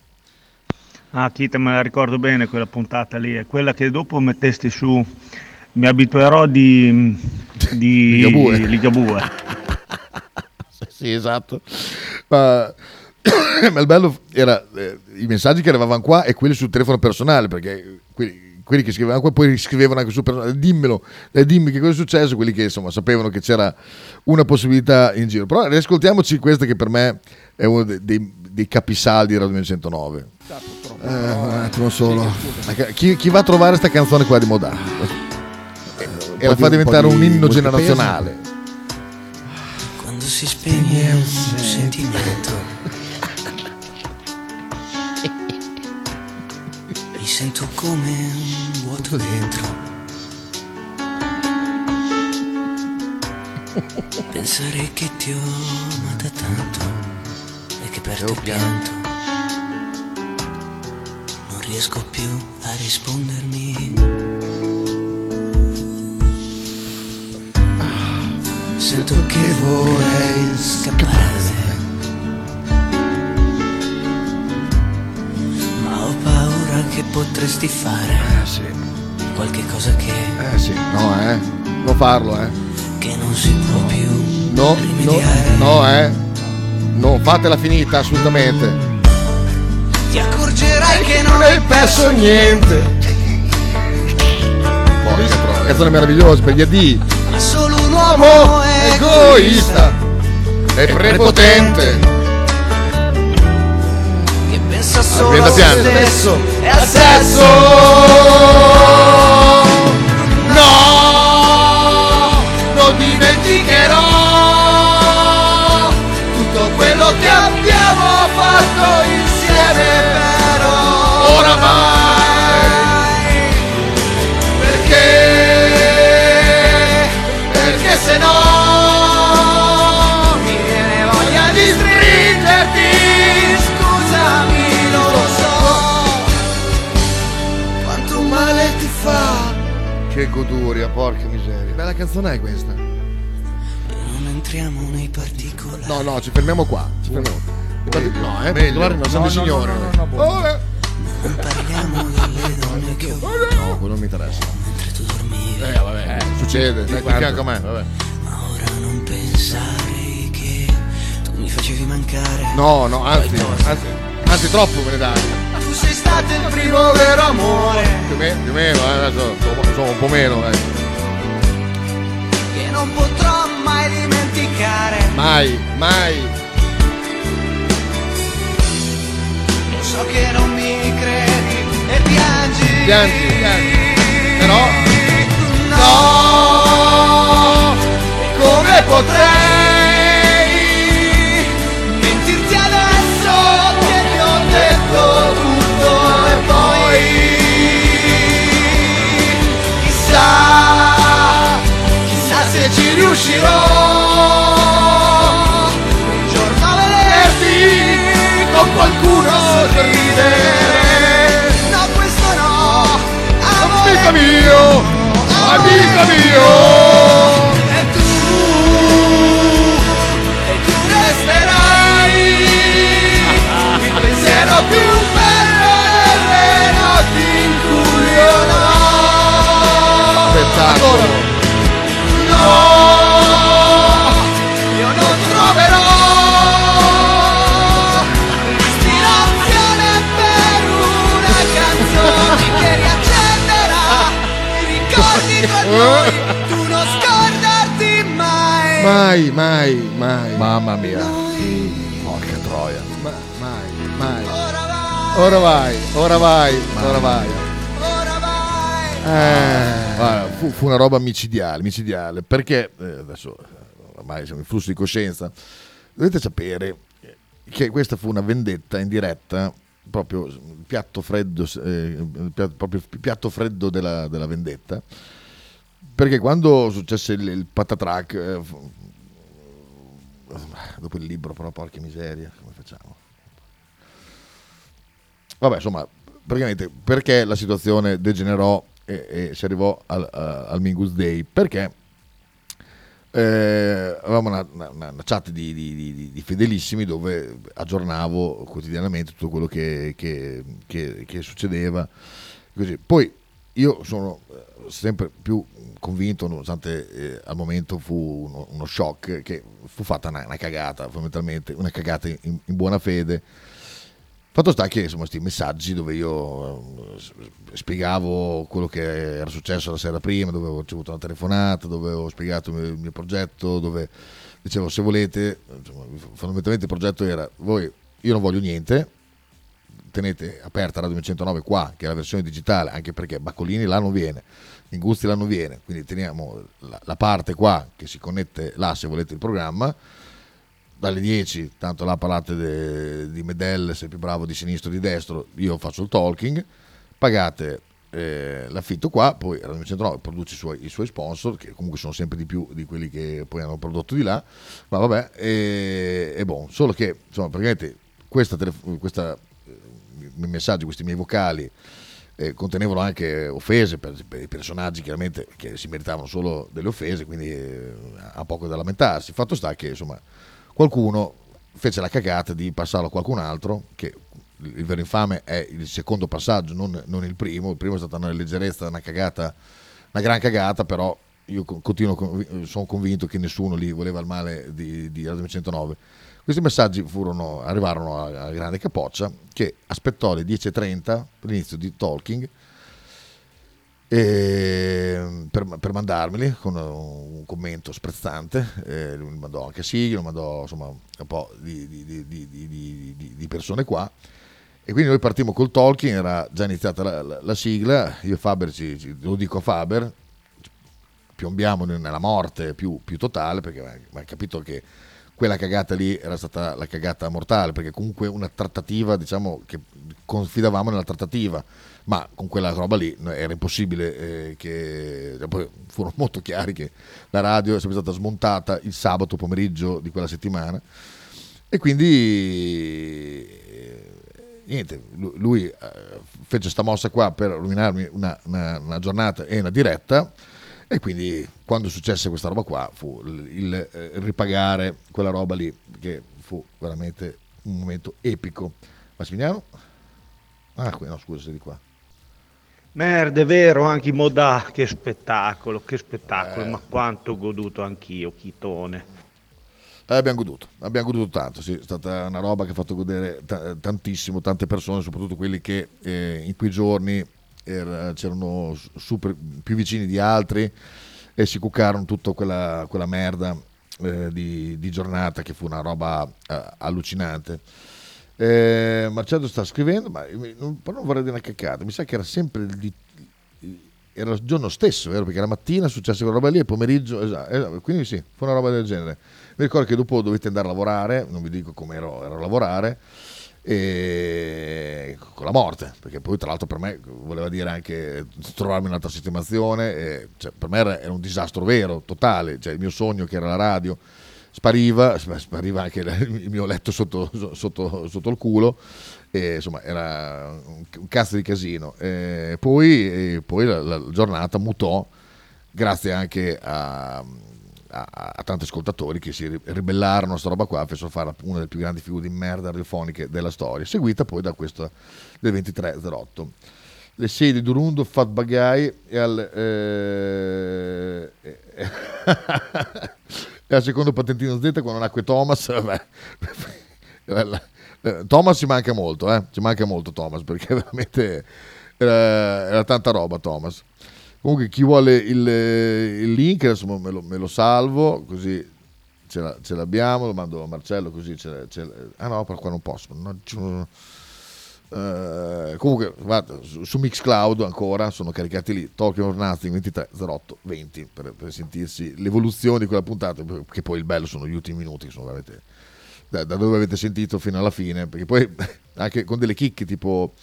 Ah, Kita, me la ricordo bene quella puntata lì, è quella che dopo mettesti su mi abituerò di, di Ligabue. Ligabue. Sì, esatto. Ma, ma il bello era eh, i messaggi che arrivavano qua e quelli sul telefono personale, perché quelli, quelli che scrivevano qua poi scrivevano anche sul personale, dimmelo, eh, dimmi che cosa è successo, quelli che insomma sapevano che c'era una possibilità in giro. Però riascoltiamoci questa che per me è uno dei, dei, dei capisaldi di Radio millecentonove. Eh, un attimo solo. Chi, chi va a trovare questa canzone qua di Modà eh, e la fa diventare un, un inno generazionale. Quando si spegne è un sentimento. Mi sento come un vuoto dentro. Pensare che ti ho amata tanto e che per te ho pianto. Riesco più a rispondermi. sento che vorrei scapparmene, ma ho paura che potresti fare eh, sì. qualche cosa che eh sì no eh non farlo eh che non si può no. più no rimediare. no no eh non fatela finita assolutamente. Ti accorgerai che non hai perso niente. Porca troia, canzone meravigliosa per gli A D. Ma solo un uomo egoista e prepotente che pensa solo a se stesso e al sesso. No, non dimenticherò tutto quello che abbiamo fatto insieme. Oramai, perché, perché se no mi viene voglia di stringerti, scusami, non lo so, quanto male ti fa. Che goduria, porca miseria. Bella canzone è questa. Non entriamo nei particolari. No, no, ci fermiamo qua, ci fermiamo qua. No, eh, meglio, no, sono no, signore. No, no, no, no, no, no. Non parliamo delle donne che ho. No, quello non mi interessa. Mentre tu dormivi. Eh, vabbè, eh, succede, stai qui fianco a me, vabbè. Ma ora non pensare che tu mi facevi mancare. No, no, anzi, anzi, anzi troppo me ne dai. Tu sei stato il primo vero amore. Più, me, più meno, eh, adesso sono un po' meno, eh. Che non potrò mai dimenticare. Mai, mai. So che non mi credi e piangi, piangi, piangi. Però no, come potrei mentirti adesso che ti ho detto tutto e poi chissà, chissà se ci riuscirò un giorno a vederti con qualcuno. Ridere. No, questo no, amore, amico mio, amico mio. E tu, e tu resterai il pensiero più bello delle notti in cui io no. Spettacolo. No, io non troverò noi, tu non scordarti mai, mai, mai, mai. Mamma mia, porca troia. Ma, mai, mai. Ora vai, ora vai, ora vai. Ora vai. Eh. Allora, fu, fu una roba micidiale, micidiale. Perché eh, adesso ormai siamo in flusso di coscienza. Dovete sapere che questa fu una vendetta in diretta. Proprio piatto freddo, eh, piatto, proprio piatto freddo della, della vendetta. Perché quando successe il, il patatrack, eh, dopo il libro però, porca miseria, come facciamo? Vabbè, insomma, praticamente perché la situazione degenerò e, e si arrivò al, a, al Mingus Day? Perché eh, avevamo una, una, una chat di, di, di, di fedelissimi dove aggiornavo quotidianamente tutto quello che, che, che, che succedeva. Così. Poi io sono sempre più convinto, nonostante eh, al momento fu uno, uno shock, che fu fatta una, una cagata, fondamentalmente una cagata in, in buona fede. Fatto sta che insomma questi messaggi dove io eh, spiegavo quello che era successo la sera prima, dove avevo ricevuto una telefonata, dove ho spiegato il mio, il mio progetto, dove dicevo se volete, insomma, fondamentalmente il progetto era voi, io non voglio niente, tenete aperta Radio duecentonove qua, che è la versione digitale, anche perché Baccolini là non viene, Minguzzi là non viene, quindi teniamo la, la parte qua che si connette là se volete il programma, dalle dieci, tanto là parlate de, di Medel, se è più bravo di sinistro o di destro, io faccio il talking, pagate eh, l'affitto qua, poi Radio duecentonove produce i suoi, i suoi sponsor, che comunque sono sempre di più di quelli che poi hanno prodotto di là, ma vabbè, e, e boh, solo che insomma praticamente questa, telef- questa i messaggi, questi miei vocali eh, contenevano anche offese per, per i personaggi, chiaramente, che si meritavano solo delle offese, quindi eh, ha poco da lamentarsi. Fatto sta che, insomma, qualcuno fece la cagata di passarlo a qualcun altro, che il vero infame è il secondo passaggio, non, non il primo. Il primo è stata una leggerezza, una cagata, una gran cagata, però io continuo, sono convinto che nessuno lì voleva il male di, di Radio centonove. Questi messaggi furono, arrivarono alla grande Capoccia, che aspettò le dieci e trenta per l'inizio di Talking e per, per mandarmeli con un commento sprezzante. Eh, lo mandò anche sì, lo mandò insomma un po' di, di, di, di, di, di persone qua. E quindi noi partimmo col Talking, era già iniziata la, la, la sigla. Io e Faber, ci, ci, lo dico a Faber, piombiamo nella morte più, più totale, perché ha capito che quella cagata lì era stata la cagata mortale, perché comunque una trattativa, diciamo che confidavamo nella trattativa, ma con quella roba lì era impossibile, eh, che poi furono molto chiari che la radio è sempre stata smontata il sabato pomeriggio di quella settimana, e quindi eh, niente, lui eh, fece sta mossa qua per rovinarmi una, una, una giornata e una diretta. E quindi quando successe questa roba qua fu il, il eh, ripagare quella roba lì, che fu veramente un momento epico. Massimiliano? Ah, qui, no, scusa, sei di qua. Merda, è vero, anche in moda, che spettacolo, che spettacolo, eh. Ma quanto ho goduto anch'io, Chitone. Eh, abbiamo goduto, abbiamo goduto tanto, sì, è stata una roba che ha fatto godere t- tantissimo, tante persone, soprattutto quelli che eh, in quei giorni Era, c'erano super, più vicini di altri, e si cuccarono tutta quella, quella merda eh, di, di giornata, che fu una roba eh, allucinante. Eh, Marcello sta scrivendo, ma non, però non vorrei dire una caccata, mi sa che era sempre il, era il giorno stesso, vero? Perché la mattina successe quella roba lì e pomeriggio, esatto, esatto, quindi sì, fu una roba del genere. Mi ricordo che dopo dovete andare a lavorare, non vi dico come ero, ero a lavorare, e con la morte, perché poi tra l'altro per me voleva dire anche trovarmi un'altra sistemazione, e cioè per me era un disastro vero, totale, cioè il mio sogno che era la radio spariva, spariva anche il mio letto sotto, sotto, sotto il culo, e insomma era un cazzo di casino. E poi, e poi la, la giornata mutò grazie anche a A, a tanti ascoltatori che si ribellarono a sta roba qua, fecero fare una delle più grandi figure di merda radiofoniche della storia, seguita poi da questa del ventitré zero otto. Le sedi di Durundo, Fat Bagai e al eh, e al secondo patentino Z, quando nacque Thomas. Vabbè, Thomas ci manca molto, eh? Ci manca molto Thomas, perché veramente era, era tanta roba Thomas. Comunque chi vuole il, il link adesso me lo, me lo salvo, così ce, la, ce l'abbiamo, lo mando a Marcello, così ce, ce, ah no, però qua non posso. Non, uh, comunque guarda, su, su MixCloud ancora sono caricati lì, Talking of Nothing ventitré zero otto venti, per, per sentirsi l'evoluzione di quella puntata, che poi il bello sono gli ultimi minuti, che sono veramente, da, da dove avete sentito fino alla fine, perché poi anche con delle chicche tipo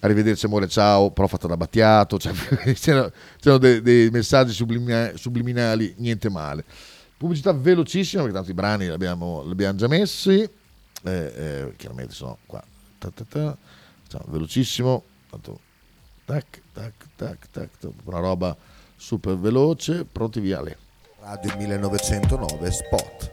arrivederci amore, ciao, però fatta da Battiato, cioè, c'erano, c'erano dei, dei messaggi sublimi, subliminali, niente male. Pubblicità velocissima, perché tanto i brani li abbiamo, li abbiamo già messi, eh, eh, chiaramente sono qua, ta, ta, ta. Facciamo velocissimo, tanto tac, tac, tac, tac, tac, una roba super veloce, pronti via le. Radio millenovecentonove Spot.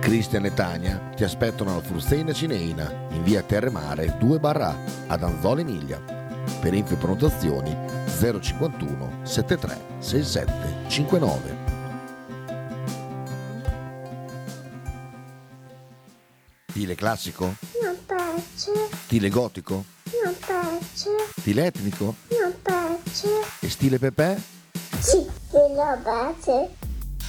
Cristian e Tania ti aspettano alla Frusteina Cineina in via Terremare due barra A ad Anzola Emilia. Per info e prenotazioni zero cinquantuno settantatré sessantasette cinquantanove. Stile classico? Non piace. Stile gotico? Non piace. Stile etnico? Non piace. E stile Pepe? Sì, non piace.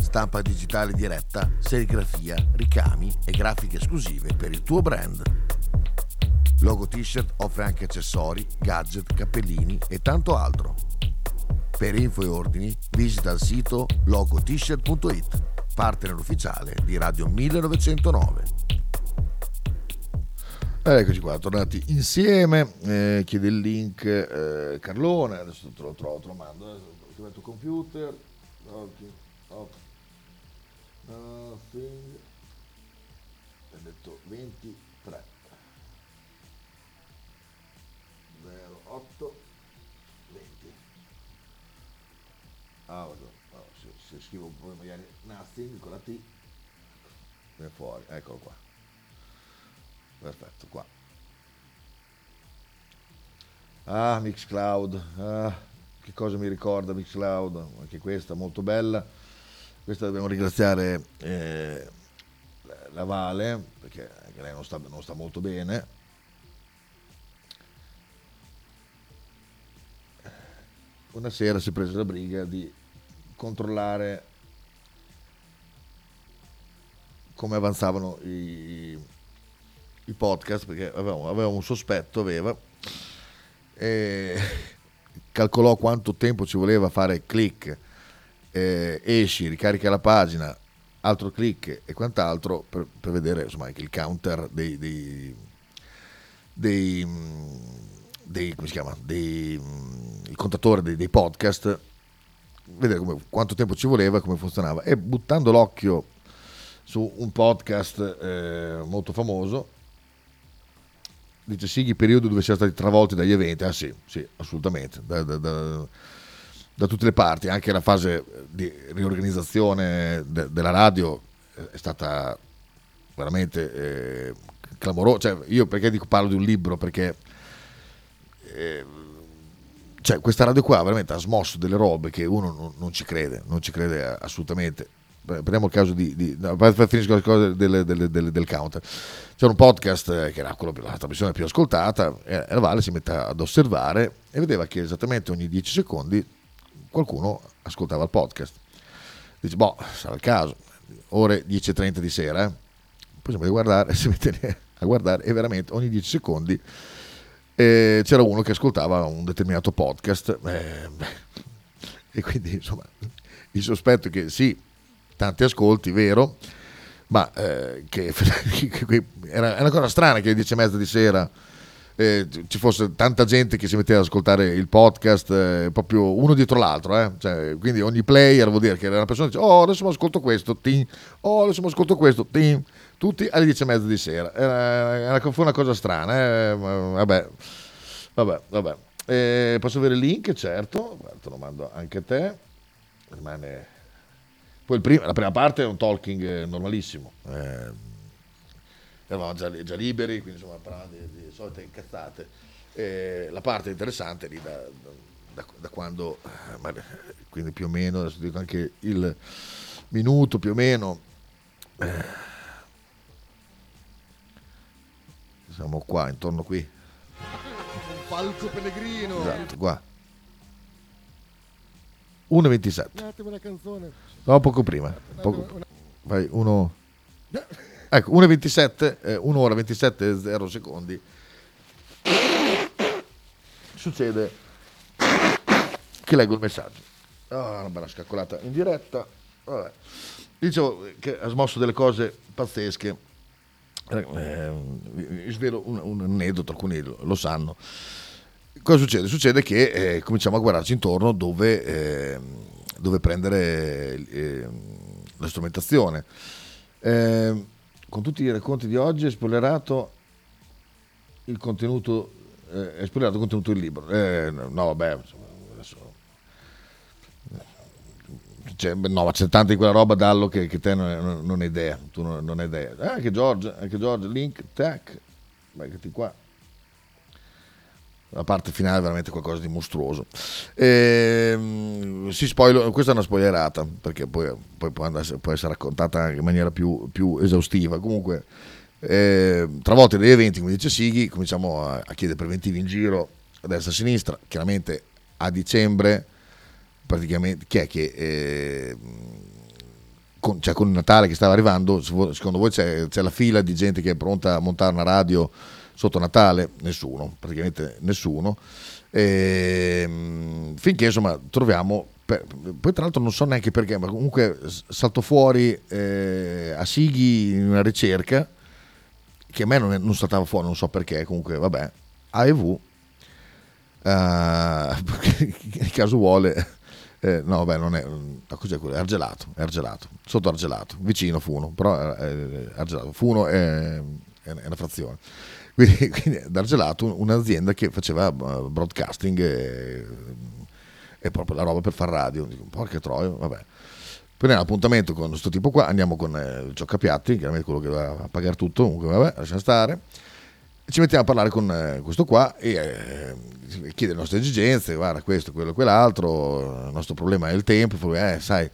Stampa digitale diretta, serigrafia, ricami e grafiche esclusive per il tuo brand. Logo T-shirt offre anche accessori, gadget, cappellini e tanto altro. Per info e ordini visita il sito logo t shirt punto it, partner ufficiale di Radio millenovecentonove. Eccoci qua, tornati insieme, eh, chiede il link eh, Carlone, adesso te lo trovo, te lo mando, adesso ti metto computer, Talking of Nothing, ho detto ventitré zero otto venti, ah vado, oh, se, se scrivo poi magari Nothing con la T, viene fuori, eccolo qua. Perfetto, qua. Ah, MixCloud. Ah, che cosa mi ricorda MixCloud? Anche questa, molto bella. Questa dobbiamo ringraziare eh, la Vale, perché anche lei non sta, non sta molto bene. Una sera si è presa la briga di controllare come avanzavano i... i podcast, perché avevamo, avevamo un sospetto, aveva e calcolò quanto tempo ci voleva fare click, eh, esci, ricarica la pagina, altro click e quant'altro per, per vedere insomma anche il counter dei dei, dei, dei come si chiama dei, il contatore dei, dei podcast, vedere come, quanto tempo ci voleva, come funzionava, e buttando l'occhio su un podcast eh, molto famoso. Dice, sì, il periodo dove siamo stati travolti dagli eventi, ah sì, sì, assolutamente, da, da, da, da tutte le parti, anche la fase di riorganizzazione de, della radio è stata veramente eh, clamorosa, cioè, io perché dico, parlo di un libro, perché eh, cioè, questa radio qua veramente ha smosso delle robe che uno non, non ci crede, non ci crede assolutamente. Prendiamo il caso di, di no, finisco la cosa del, del, del, del counter. C'era un podcast che era quello, la trasmissione più ascoltata, e la Vale si mette ad osservare e vedeva che esattamente ogni dieci secondi qualcuno ascoltava il podcast. Dice, boh, sarà il caso, ore dieci e trenta di sera, poi si mette a guardare, si mette a guardare e veramente ogni dieci secondi eh, c'era uno che ascoltava un determinato podcast, eh, e quindi insomma il sospetto è che sì, tanti ascolti, vero, ma eh, che, che era una cosa strana che alle dieci e mezza di sera eh, ci fosse tanta gente che si metteva ad ascoltare il podcast eh, proprio uno dietro l'altro, eh? Cioè, quindi ogni player vuol dire che era una persona che dice, oh adesso mi ascolto questo, ting. oh adesso mi ascolto questo, ting. Tutti alle dieci e mezza di sera, era, era, fu una cosa strana, eh? vabbè, vabbè, vabbè. Eh, posso avere il link? Certo, te lo mando anche a te, rimane... Poi il primo, la prima parte è un talking normalissimo, eh, eravamo già, già liberi, quindi insomma parlavamo di, di solite incazzate. Eh, la parte interessante lì da, da, da quando, eh, quindi più o meno, adesso dico anche il minuto più o meno, eh, siamo qua, intorno qui. Un palco pellegrino. Esatto, qua. uno e ventisette. Un attimo la canzone. No, poco prima, poco, vai, uno, ecco, uno e ventisette, eh, un'ora e ventisette zero secondi, succede che leggo il messaggio, oh, una bella scaccolata in diretta, vabbè. Dicevo che ha smosso delle cose pazzesche, eh, vi svelo un, un aneddoto, alcuni lo sanno. Cosa succede? Succede che eh, cominciamo a guardarci intorno dove... Eh, dove prendere eh, la strumentazione. Eh, con tutti i racconti di oggi è spoilerato il contenuto, eh, è spoilerato il contenuto del libro. Eh, no, vabbè, adesso... C'è, no, ma c'è tanta di quella roba, Dallo, che, che te non, non hai idea, tu non, non hai idea. Ah, anche Giorgio, anche Giorgio, link, tac, vai che ti qua. la parte finale è veramente qualcosa di mostruoso. E, si spoil- questa è una spoilerata, perché poi, poi può, andare, può essere raccontata anche in maniera più, più esaustiva. Comunque, eh, travolti dagli eventi, come dice Sighi, cominciamo a, a chiedere preventivi in giro, a destra e a sinistra. Chiaramente a dicembre, praticamente, chi è che... Eh, Con, cioè con il Natale che stava arrivando, secondo voi c'è, c'è la fila di gente che è pronta a montare una radio sotto Natale? Nessuno, praticamente nessuno, e, finché insomma troviamo per, poi tra l'altro non so neanche perché, ma comunque salto fuori eh, a Sighi in una ricerca che a me non, è, non saltava fuori, non so perché, comunque vabbè, A E V, nel uh, caso vuole. Eh, no, beh, non è. Cos'è quello? È Argelato, è Argelato, sotto Argelato, vicino Funo, però eh, Argelato. Funo è, è una frazione. Quindi, quindi ad Argelato, un'azienda che faceva broadcasting e, e proprio la roba per far radio. Dico, porca troia, vabbè. Prendiamo appuntamento con questo tipo qua, andiamo con eh, Cioccapiatti, chiaramente quello che doveva pagare tutto, comunque vabbè, lasciamo stare. Ci mettiamo a parlare con eh, questo qua e eh, chiede le nostre esigenze, guarda questo, quello, quell'altro, il nostro problema è il tempo, poi, eh, sai,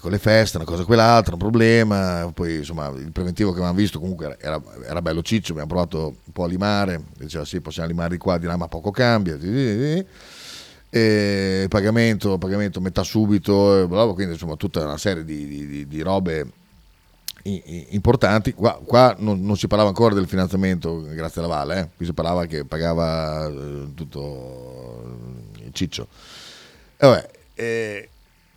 con le feste, una cosa quell'altra, un problema, poi insomma il preventivo che avevamo visto comunque era, era bello ciccio, abbiamo provato un po' a limare, diceva sì, possiamo limare di qua, di là, ma poco cambia, e pagamento, pagamento metà subito, quindi insomma tutta una serie di, di, di, di robe importanti. Qua, qua non, non si parlava ancora del finanziamento grazie alla Vale, eh? Qui si parlava che pagava eh, tutto il ciccio. E vabbè, eh,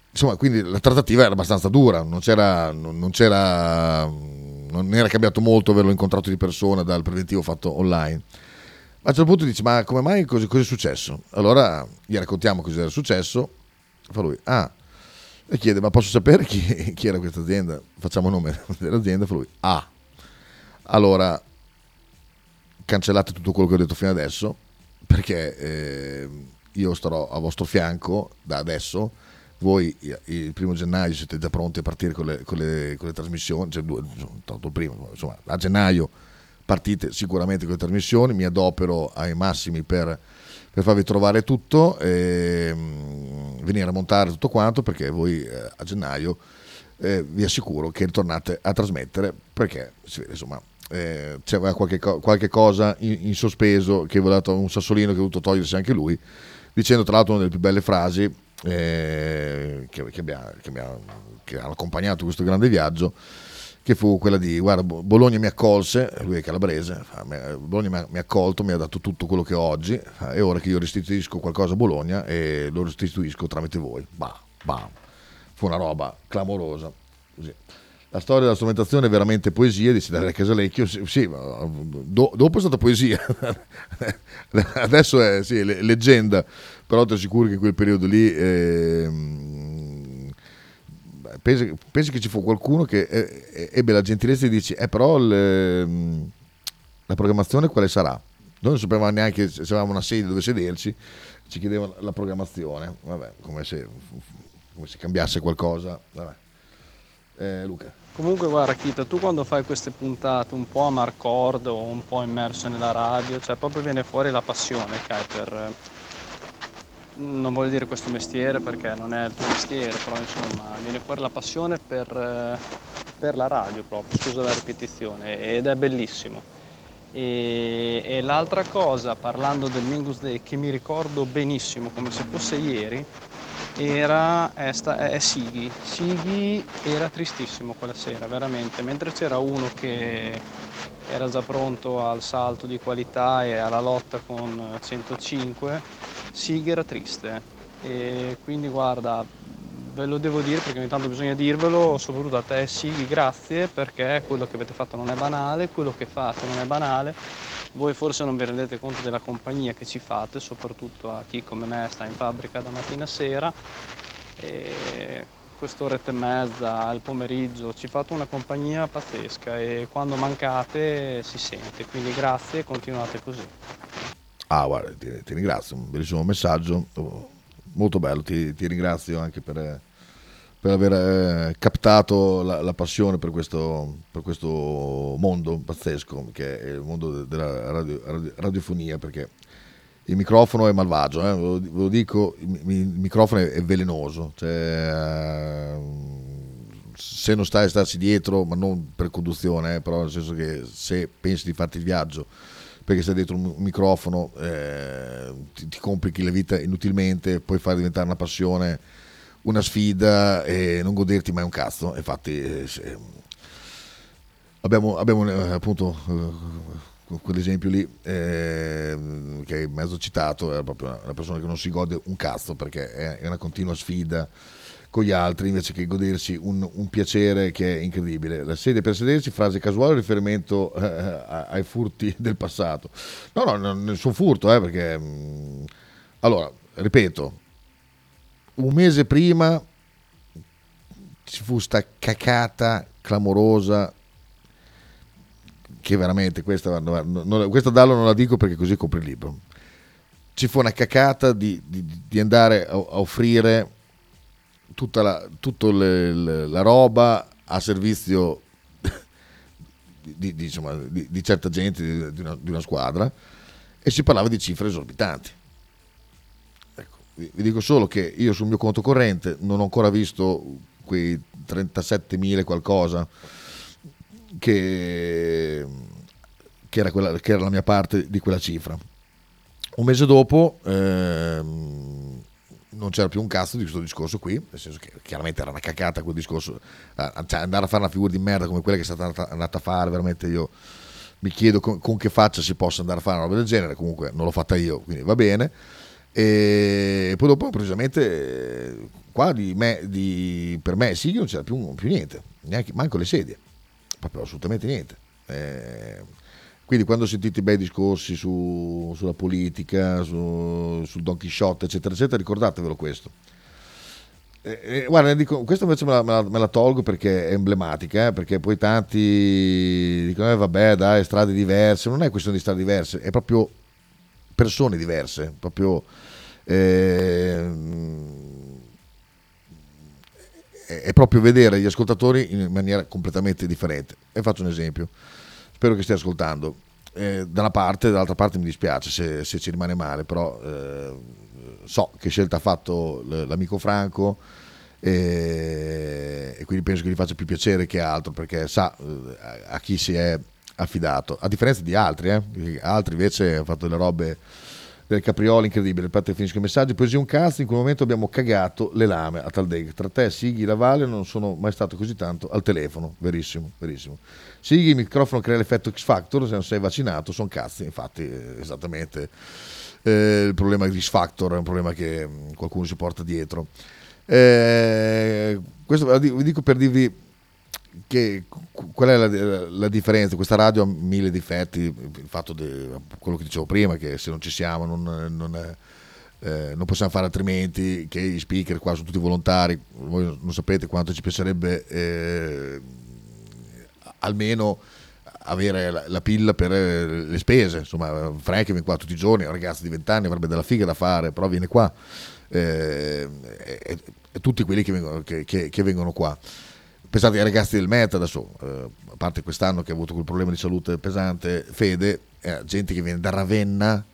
insomma, quindi la trattativa era abbastanza dura, non c'era, non, non c'era, non era cambiato molto averlo incontrato di persona dal preventivo fatto online. Ma a un certo punto dici, ma come mai, cosa è successo? Allora gli raccontiamo cosa era successo, fa lui, ah, e chiede, ma posso sapere chi, chi era questa azienda? Facciamo nome dell'azienda, fa lui, ah, allora cancellate tutto quello che ho detto fino adesso, perché eh, io starò a vostro fianco da adesso, voi il primo gennaio siete già pronti a partire con le, con le, con le trasmissioni, cioè due, tanto il primo, insomma a gennaio partite sicuramente con le trasmissioni, mi adopero ai massimi per per farvi trovare tutto e venire a montare tutto quanto, perché voi eh, a gennaio eh, vi assicuro che ritornate a trasmettere, perché insomma eh, c'era qualche, co- qualche cosa in, in sospeso, che voleva to- un sassolino che ha dovuto togliersi anche lui, dicendo tra l'altro una delle più belle frasi eh, che, che, abbia, che, abbia, che hanno accompagnato questo grande viaggio, che fu quella di, guarda, Bologna mi accolse, lui è calabrese, Bologna mi ha accolto, mi ha dato tutto quello che ho oggi, è ora che io restituisco qualcosa a Bologna e lo restituisco tramite voi. Bah, bah. Fu una roba clamorosa. Così. La storia della strumentazione è veramente poesia, dice Daria Casalecchio, sì, sì, ma do, dopo è stata poesia, adesso è sì, leggenda, però ti assicuro che in quel periodo lì... Eh, Pensi, pensi che ci fu qualcuno che eh, ebbe la gentilezza di dirci eh, però le, la programmazione quale sarà? Noi non sapevamo neanche se avevamo una sedia dove sederci, ci chiedevano la programmazione, vabbè, come se, come se cambiasse qualcosa. Vabbè. Eh, Luca. Comunque guarda Chita, tu quando fai queste puntate un po' Amarcord o un po' immerso nella radio, cioè proprio viene fuori la passione che hai per... Non voglio dire questo mestiere perché non è il tuo mestiere, però insomma viene fuori la passione per, per la radio proprio, scusa la ripetizione, ed è bellissimo. E, e l'altra cosa, parlando del Mingus Day, che mi ricordo benissimo come se fosse ieri, era è sta, è Sighi. Sighi era tristissimo quella sera, veramente, mentre c'era uno che era già pronto al salto di qualità e alla lotta con centocinque, Sighi era triste, e quindi guarda, ve lo devo dire perché ogni tanto bisogna dirvelo, soprattutto a te Sighi, grazie, perché quello che avete fatto non è banale, quello che fate non è banale, voi forse non vi rendete conto della compagnia che ci fate, soprattutto a chi come me sta in fabbrica da mattina a sera, e quest'oretta e mezza al pomeriggio ci fate una compagnia pazzesca e quando mancate si sente, quindi grazie e continuate così. Ah, guarda, ti, ti ringrazio, un bellissimo messaggio, molto bello, ti, ti ringrazio anche per, per aver eh, captato la, la passione per questo, per questo mondo pazzesco che è il mondo della radio, radio, radiofonia, perché il microfono è malvagio, eh, ve, lo, ve lo dico, il, il microfono è, è velenoso, cioè, se non stai a starci dietro, ma non per conduzione, eh, però nel senso che se pensi di farti il viaggio perché stai dietro un microfono, eh, ti, ti complichi la vita inutilmente, puoi far diventare una passione, una sfida, e non goderti mai un cazzo. Infatti eh, se, abbiamo, abbiamo eh, appunto eh, quell'esempio lì eh, che hai mezzo citato, è proprio una, una persona che non si gode un cazzo perché è una continua sfida con gli altri invece che godersi un, un piacere che è incredibile. La sedia per sedersi, frase casuale, riferimento eh, ai furti del passato. No, no, non, nessun furto, eh, perché mh, allora, ripeto, un mese prima ci fu sta cacata clamorosa che veramente questa, non, questa Dallo non la dico perché così copri il libro. Ci fu una cacata di, di, di andare a, a offrire tutta la, tutto le, le, la roba a servizio di, di, insomma, di, di certa gente, di, di, una, di una squadra, e si parlava di cifre esorbitanti. Vi dico solo che io sul mio conto corrente non ho ancora visto quei trentasettemila qualcosa che, che, era quella, che era la mia parte di quella cifra. Un mese dopo ehm, non c'era più un cazzo di questo discorso qui, nel senso che chiaramente era una cacata quel discorso, cioè andare a fare una figura di merda come quella che è stata andata a fare, veramente io mi chiedo con, con che faccia si possa andare a fare una roba del genere. Comunque non l'ho fatta io, quindi va bene. E poi dopo precisamente qua di me, di, per me sì, non c'era più, più niente, neanche manco le sedie, proprio assolutamente niente. Eh, quindi quando sentite i bei discorsi su, sulla politica, su, su Don Chisciotte eccetera eccetera, ricordatevelo questo. Eh, eh, guarda, dico, questo invece me la, me, la, me la tolgo perché è emblematica, eh, perché poi tanti dicono eh, vabbè dai, strade diverse. Non è questione di strade diverse, è proprio persone diverse, proprio eh, è proprio vedere gli ascoltatori in maniera completamente differente. E faccio un esempio, spero che stia ascoltando, eh, da una parte, dall'altra parte mi dispiace se, se ci rimane male, però eh, so che scelta ha fatto l'amico Franco eh, e quindi penso che gli faccia più piacere che altro, perché sa eh, a chi si è affidato, a differenza di altri, eh? Altri invece hanno fatto delle robe del capriolo incredibile. Infatti finisco i messaggi. Poesia un cazzo, in quel momento abbiamo cagato le lame a Taldeg. Tra te, Sighi, la Vale non sono mai stato così tanto al telefono. Verissimo, verissimo. Sighi, il microfono crea l'effetto X Factor, se non sei vaccinato sono cazzi. Infatti eh, esattamente eh, il problema di X Factor è un problema che mh, qualcuno si porta dietro. Eh, questo vi dico per dirvi che qual è la, la differenza. Questa radio ha mille difetti, il fatto di quello che dicevo prima, che se non ci siamo non, non, è, eh, non possiamo fare altrimenti, che gli speaker qua sono tutti volontari. Voi non sapete quanto ci piacerebbe eh, almeno avere la, la pilla per le spese. Insomma, Frank viene qua tutti i giorni, è un ragazzo di vent'anni, avrebbe della figa da fare, però viene qua eh, e, e, e tutti quelli che vengono, che, che, che vengono qua. Pensate ai ragazzi del Meta adesso, eh, a parte quest'anno che ha avuto quel problema di salute pesante, Fede, eh, gente che viene da Ravenna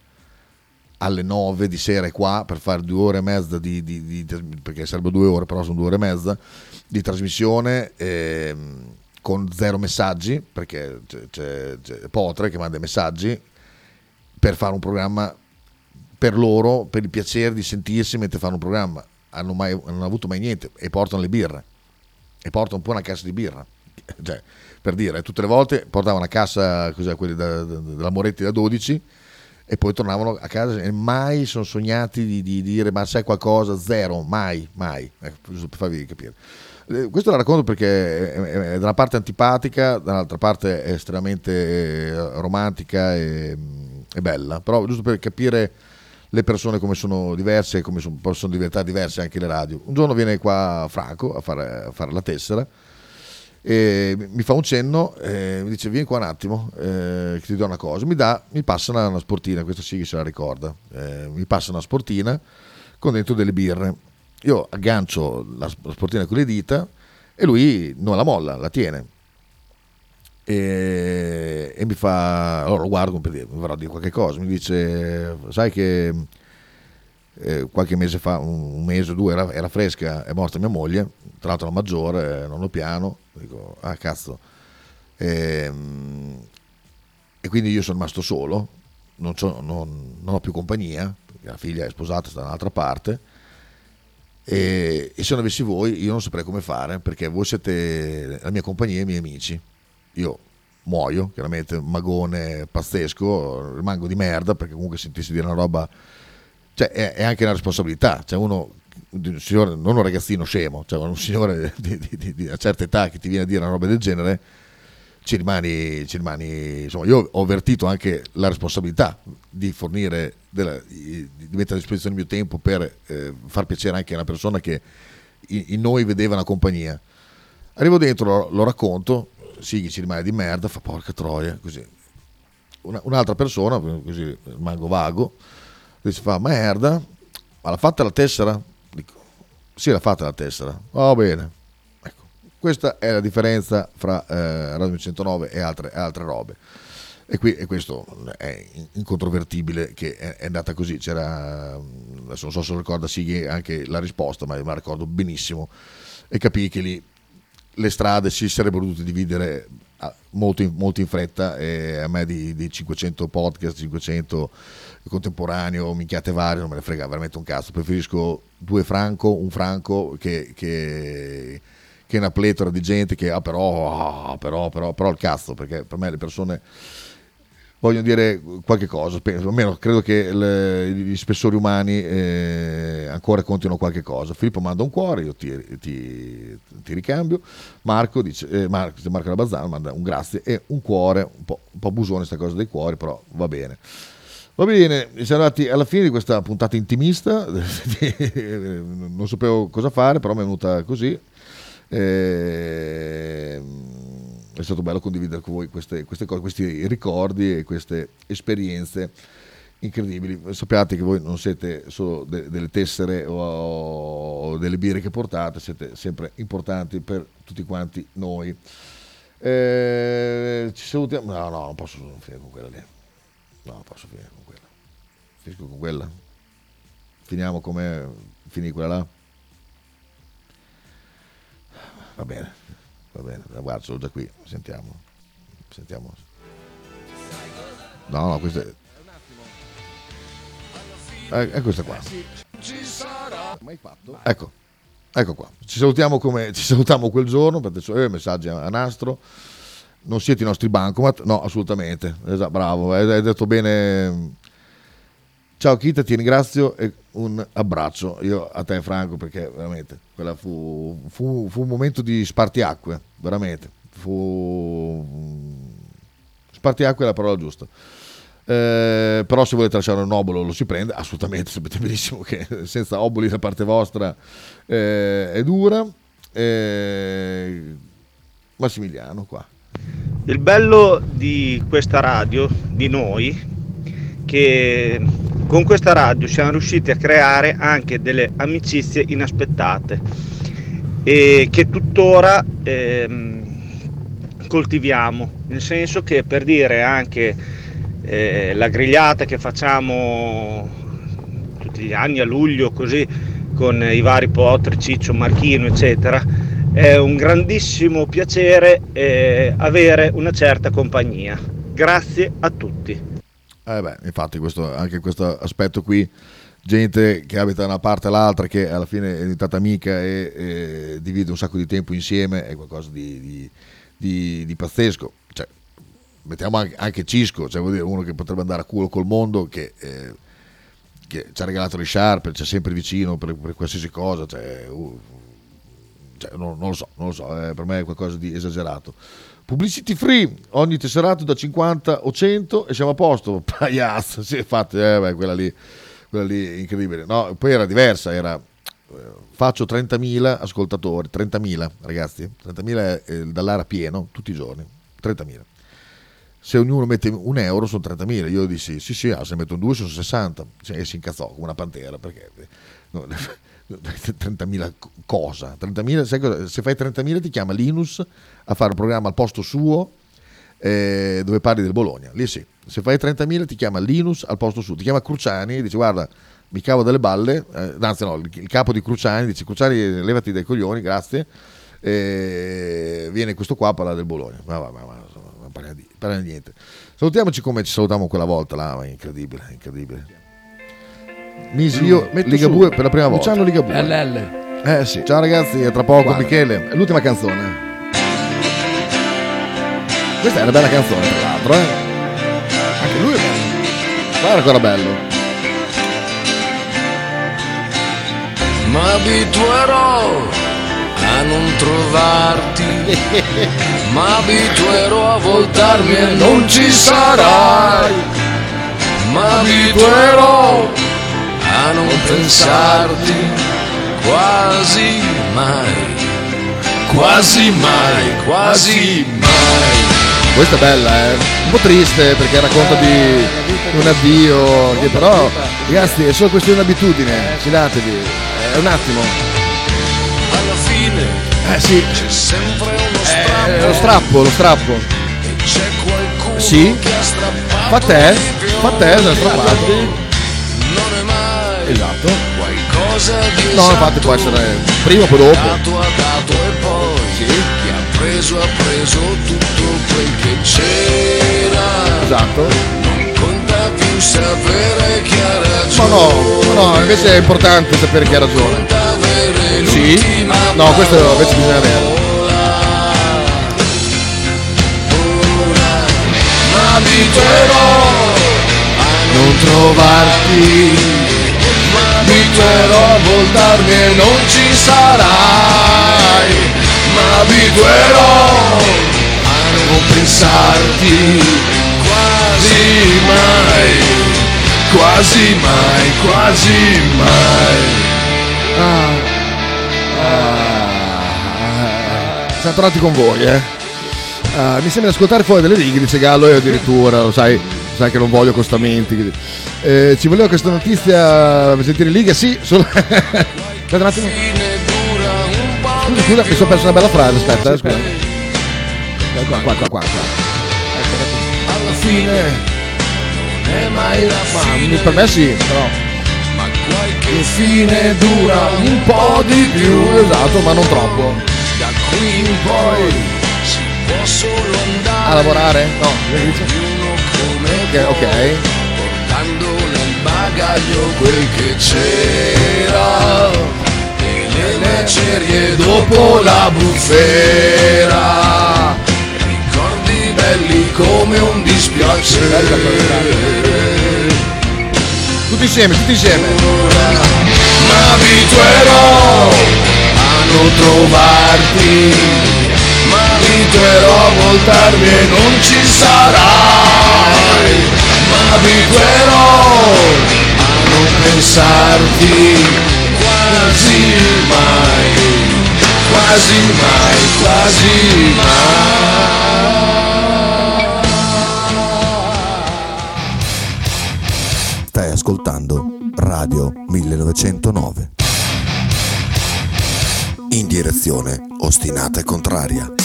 alle nove di sera qua per fare due ore e mezza di, di, di, di perché sarebbero due ore, però sono due ore e mezza di trasmissione eh, con zero messaggi, perché c'è, c'è, c'è Potre che manda i messaggi per fare un programma per loro, per il piacere di sentirsi mentre fanno un programma. Hanno mai, non hanno avuto mai niente e portano le birre. E porta un po' una cassa di birra, cioè, per dire, tutte le volte portava una cassa, cos'è, quelli da, da, della Moretti da dodici, e poi tornavano a casa e mai sono sognati di, di dire ma sai qualcosa, zero, mai, mai, ecco, giusto per farvi capire. Eh, questo lo racconto perché è, è, è da una parte antipatica, dall'altra parte è estremamente eh, romantica e, e bella, però giusto per capire le persone come sono diverse e come sono, possono diventare diverse anche le radio. Un giorno viene qua Franco a fare, a fare la tessera e mi fa un cenno e mi dice vieni qua un attimo eh, che ti do una cosa. Mi, dà, mi passa una, una sportina, questa sì che se la ricorda, eh, mi passa una sportina con dentro delle birre Io aggancio la sportina con le dita e lui non la molla, la tiene. E, e mi fa, allora lo guardo per dire, mi farò dire qualche cosa. Mi dice, sai che eh, qualche mese fa, un, un mese o due, era, era fresca, è morta mia moglie, tra l'altro la maggiore, nonno piano. Dico, ah cazzo. E, e quindi io sono rimasto solo, non, c'ho, non, non ho più compagnia, perché la figlia è sposata, sta da un'altra parte. E, e se non avessi voi io non saprei come fare, perché voi siete la mia compagnia e i miei amici. Io muoio, chiaramente, magone pazzesco, rimango di merda, perché comunque sentissi dire una roba, cioè è, è anche una responsabilità, cioè uno, un signore, non un ragazzino scemo, cioè un signore di, di, di, di una certa età che ti viene a dire una roba del genere, ci rimani, ci rimani, insomma, io ho avvertito anche la responsabilità di fornire, della, di mettere a disposizione il mio tempo per eh, far piacere anche a una persona che in noi vedeva una compagnia. Arrivo dentro, lo, lo racconto, sì, che ci rimane di merda, fa porca troia, così. Una, un'altra persona, così rimango vago, dice, fa merda, ma l'ha fatta la tessera? Dico, sì, l'ha fatta la tessera. Va oh, bene, ecco, questa è la differenza fra eh, Radio mille centonove e altre, altre robe. E, qui, e questo è incontrovertibile, che è, è andata così. C'era, adesso non so se ricorda Sighi anche la risposta, ma me la ricordo benissimo, e capì che lì le strade si sarebbero dovute dividere molto in, molto in fretta, e a me di, di cinquecento podcast, cinquecento contemporaneo, minchiate varie, non me ne frega veramente un cazzo. Preferisco due franco, un franco che, che, che una pletora di gente che ah però, ah, però, però, però il cazzo, perché per me le persone vogliono dire qualche cosa, penso, almeno credo che le, gli spessori umani eh, ancora contino qualche cosa. Filippo manda un cuore, io ti, ti, ti ricambio. Marco dice, eh, Marco, Marco Labazzano manda un grazie e un cuore, un po', un po' abusone sta cosa dei cuori, però va bene. Va bene, siamo arrivati alla fine di questa puntata intimista, non sapevo cosa fare, però mi è venuta così. Eh, è stato bello condividere con voi queste, queste cose, questi ricordi e queste esperienze incredibili. Sappiate che voi non siete solo de- delle tessere o delle birre che portate, siete sempre importanti per tutti quanti noi. Eh, ci salutiamo. No, no, non posso finire con quella lì. No, non posso finire con quella. Finisco con quella. Finiamo come finì quella là. Va bene, va bene, guarda, sono già qui, sentiamo, sentiamo. No, no, questa è, è questa qua. Ecco, ecco qua. Ci salutiamo come ci salutiamo quel giorno, perché messaggi a nastro. Non siete i nostri bancomat, no, assolutamente. Esatto, bravo, hai detto bene. Ciao Kita, ti ringrazio e un abbraccio io a te Franco, perché veramente quella fu, fu, fu un momento di spartiacque, veramente fu spartiacque è la parola giusta, eh, però se volete lasciare un obolo lo si prende, assolutamente, sapete benissimo che senza oboli da parte vostra eh, è dura. eh, Massimiliano qua, il bello di questa radio, di noi, che con questa radio siamo riusciti a creare anche delle amicizie inaspettate e che tuttora ehm, coltiviamo, nel senso che, per dire, anche eh, la grigliata che facciamo tutti gli anni a luglio così con i vari Potri, Ciccio, Marchino eccetera, è un grandissimo piacere eh, avere una certa compagnia. Grazie a tutti. Eh beh, infatti questo, anche questo aspetto qui, gente che abita da una parte all'altra, che alla fine è diventata amica e, e divide un sacco di tempo insieme, è qualcosa di, di, di, di pazzesco. Cioè, mettiamo anche, anche Cisco, cioè, vuol dire uno che potrebbe andare a culo col mondo, che, eh, che ci ha regalato le sciarpe, c'è sempre vicino per, per qualsiasi cosa, cioè, uh, cioè, non, non lo so, non lo so, eh, per me è qualcosa di esagerato. Publicity free, ogni tesserato da cinquanta o cento e siamo a posto. Paiazzo, sì, infatti, eh, beh, quella lì, quella lì incredibile. No, poi era diversa, era eh, faccio trentamila ascoltatori, trentamila ragazzi, trentamila eh, dall'ara pieno tutti i giorni, trentamila. se ognuno mette un euro sono trentamila. Io dissi sì sì, ah, se metto un due sono sessanta, cioè, e si incazzò come una pantera, perché no, trentamila cosa? trentamila, sai cosa? Se fai trentamila ti chiama Linus a fare un programma al posto suo, eh, dove parli del Bologna, lì sì, se fai trentamila ti chiama Linus al posto suo, ti chiama Cruciani e dice guarda mi cavo delle balle, eh, anzi no, il, il capo di Cruciani dice Cruciani levati dai coglioni, grazie, eh, viene questo qua a parlare del Bologna, ma va, ma va, non parla di, parla di niente. Salutiamoci come ci salutiamo quella volta là, ma incredibile, incredibile. Misi io Ligabue per la prima volta. Luciano Ligabue. L L. Eh sì. Ciao ragazzi, a tra poco. Guarda, Michele, è l'ultima canzone. Questa è una bella canzone tra l'altro, eh. Anche lui è bello. Guarda ancora bello. Ma abituerò a non trovarti, ma abituerò a voltarmi e non ci sarai, ma abituerò a non pensarti quasi mai, quasi mai, quasi mai. Questa è bella, eh? Un po' triste perché racconta di un addio, che però ragazzi è solo questione di abitudine, fidatevi, è un attimo. Eh sì, c'è sempre uno strappo, eh, lo strappo, lo strappo. E c'è qualcuno sì. che ha strappato. Fa te, fa te, se ha strappato. Non è mai esatto. Qualcosa di no, infatti può essere prima o poi dopo. Dato ha dato e poi sì. Chi ha preso ha preso tutto quel che c'era. Esatto. Non conta più sapere chi ha ragione. Ma no, no, invece è importante sapere chi ha ragione. Sì, no, questo invece bisogna averlo. Ma abituerò a non trovarti, ma abituerò a voltarmi e non ci sarai, ma abituerò a non pensarti quasi mai, quasi mai, quasi mai. Ah. Ah, siamo tornati con voi, eh. Ah, mi sembra ascoltare fuori delle righe, dice Gallo, e addirittura, lo sai, sai che non voglio accostamenti. Eh, ci voleva questa notizia per sentire Liga, sì, solo. Aspetta un attimo. Scusa, scusa, mi sono perso una bella frase, aspetta, eh, scusa. Qua, qua, qua, qua. Alla fine non è mai la fine. Per me sì, però. Che fine dura un po' di più, esatto, ma non troppo. Da qui in poi si può solo andare a lavorare? No, ok, ok. Portando nel bagaglio quel che c'era e le lecerie dopo la bufera. Ricordi belli come un dispiacere. Tutti insieme, tutti insieme. Ma abituerò a non trovarti, ma abituerò a voltarmi e non ci sarai, ma abituerò a non pensarti quasi mai, quasi mai, quasi mai. Stai ascoltando Radio millenovecentonove in direzione ostinata e contraria.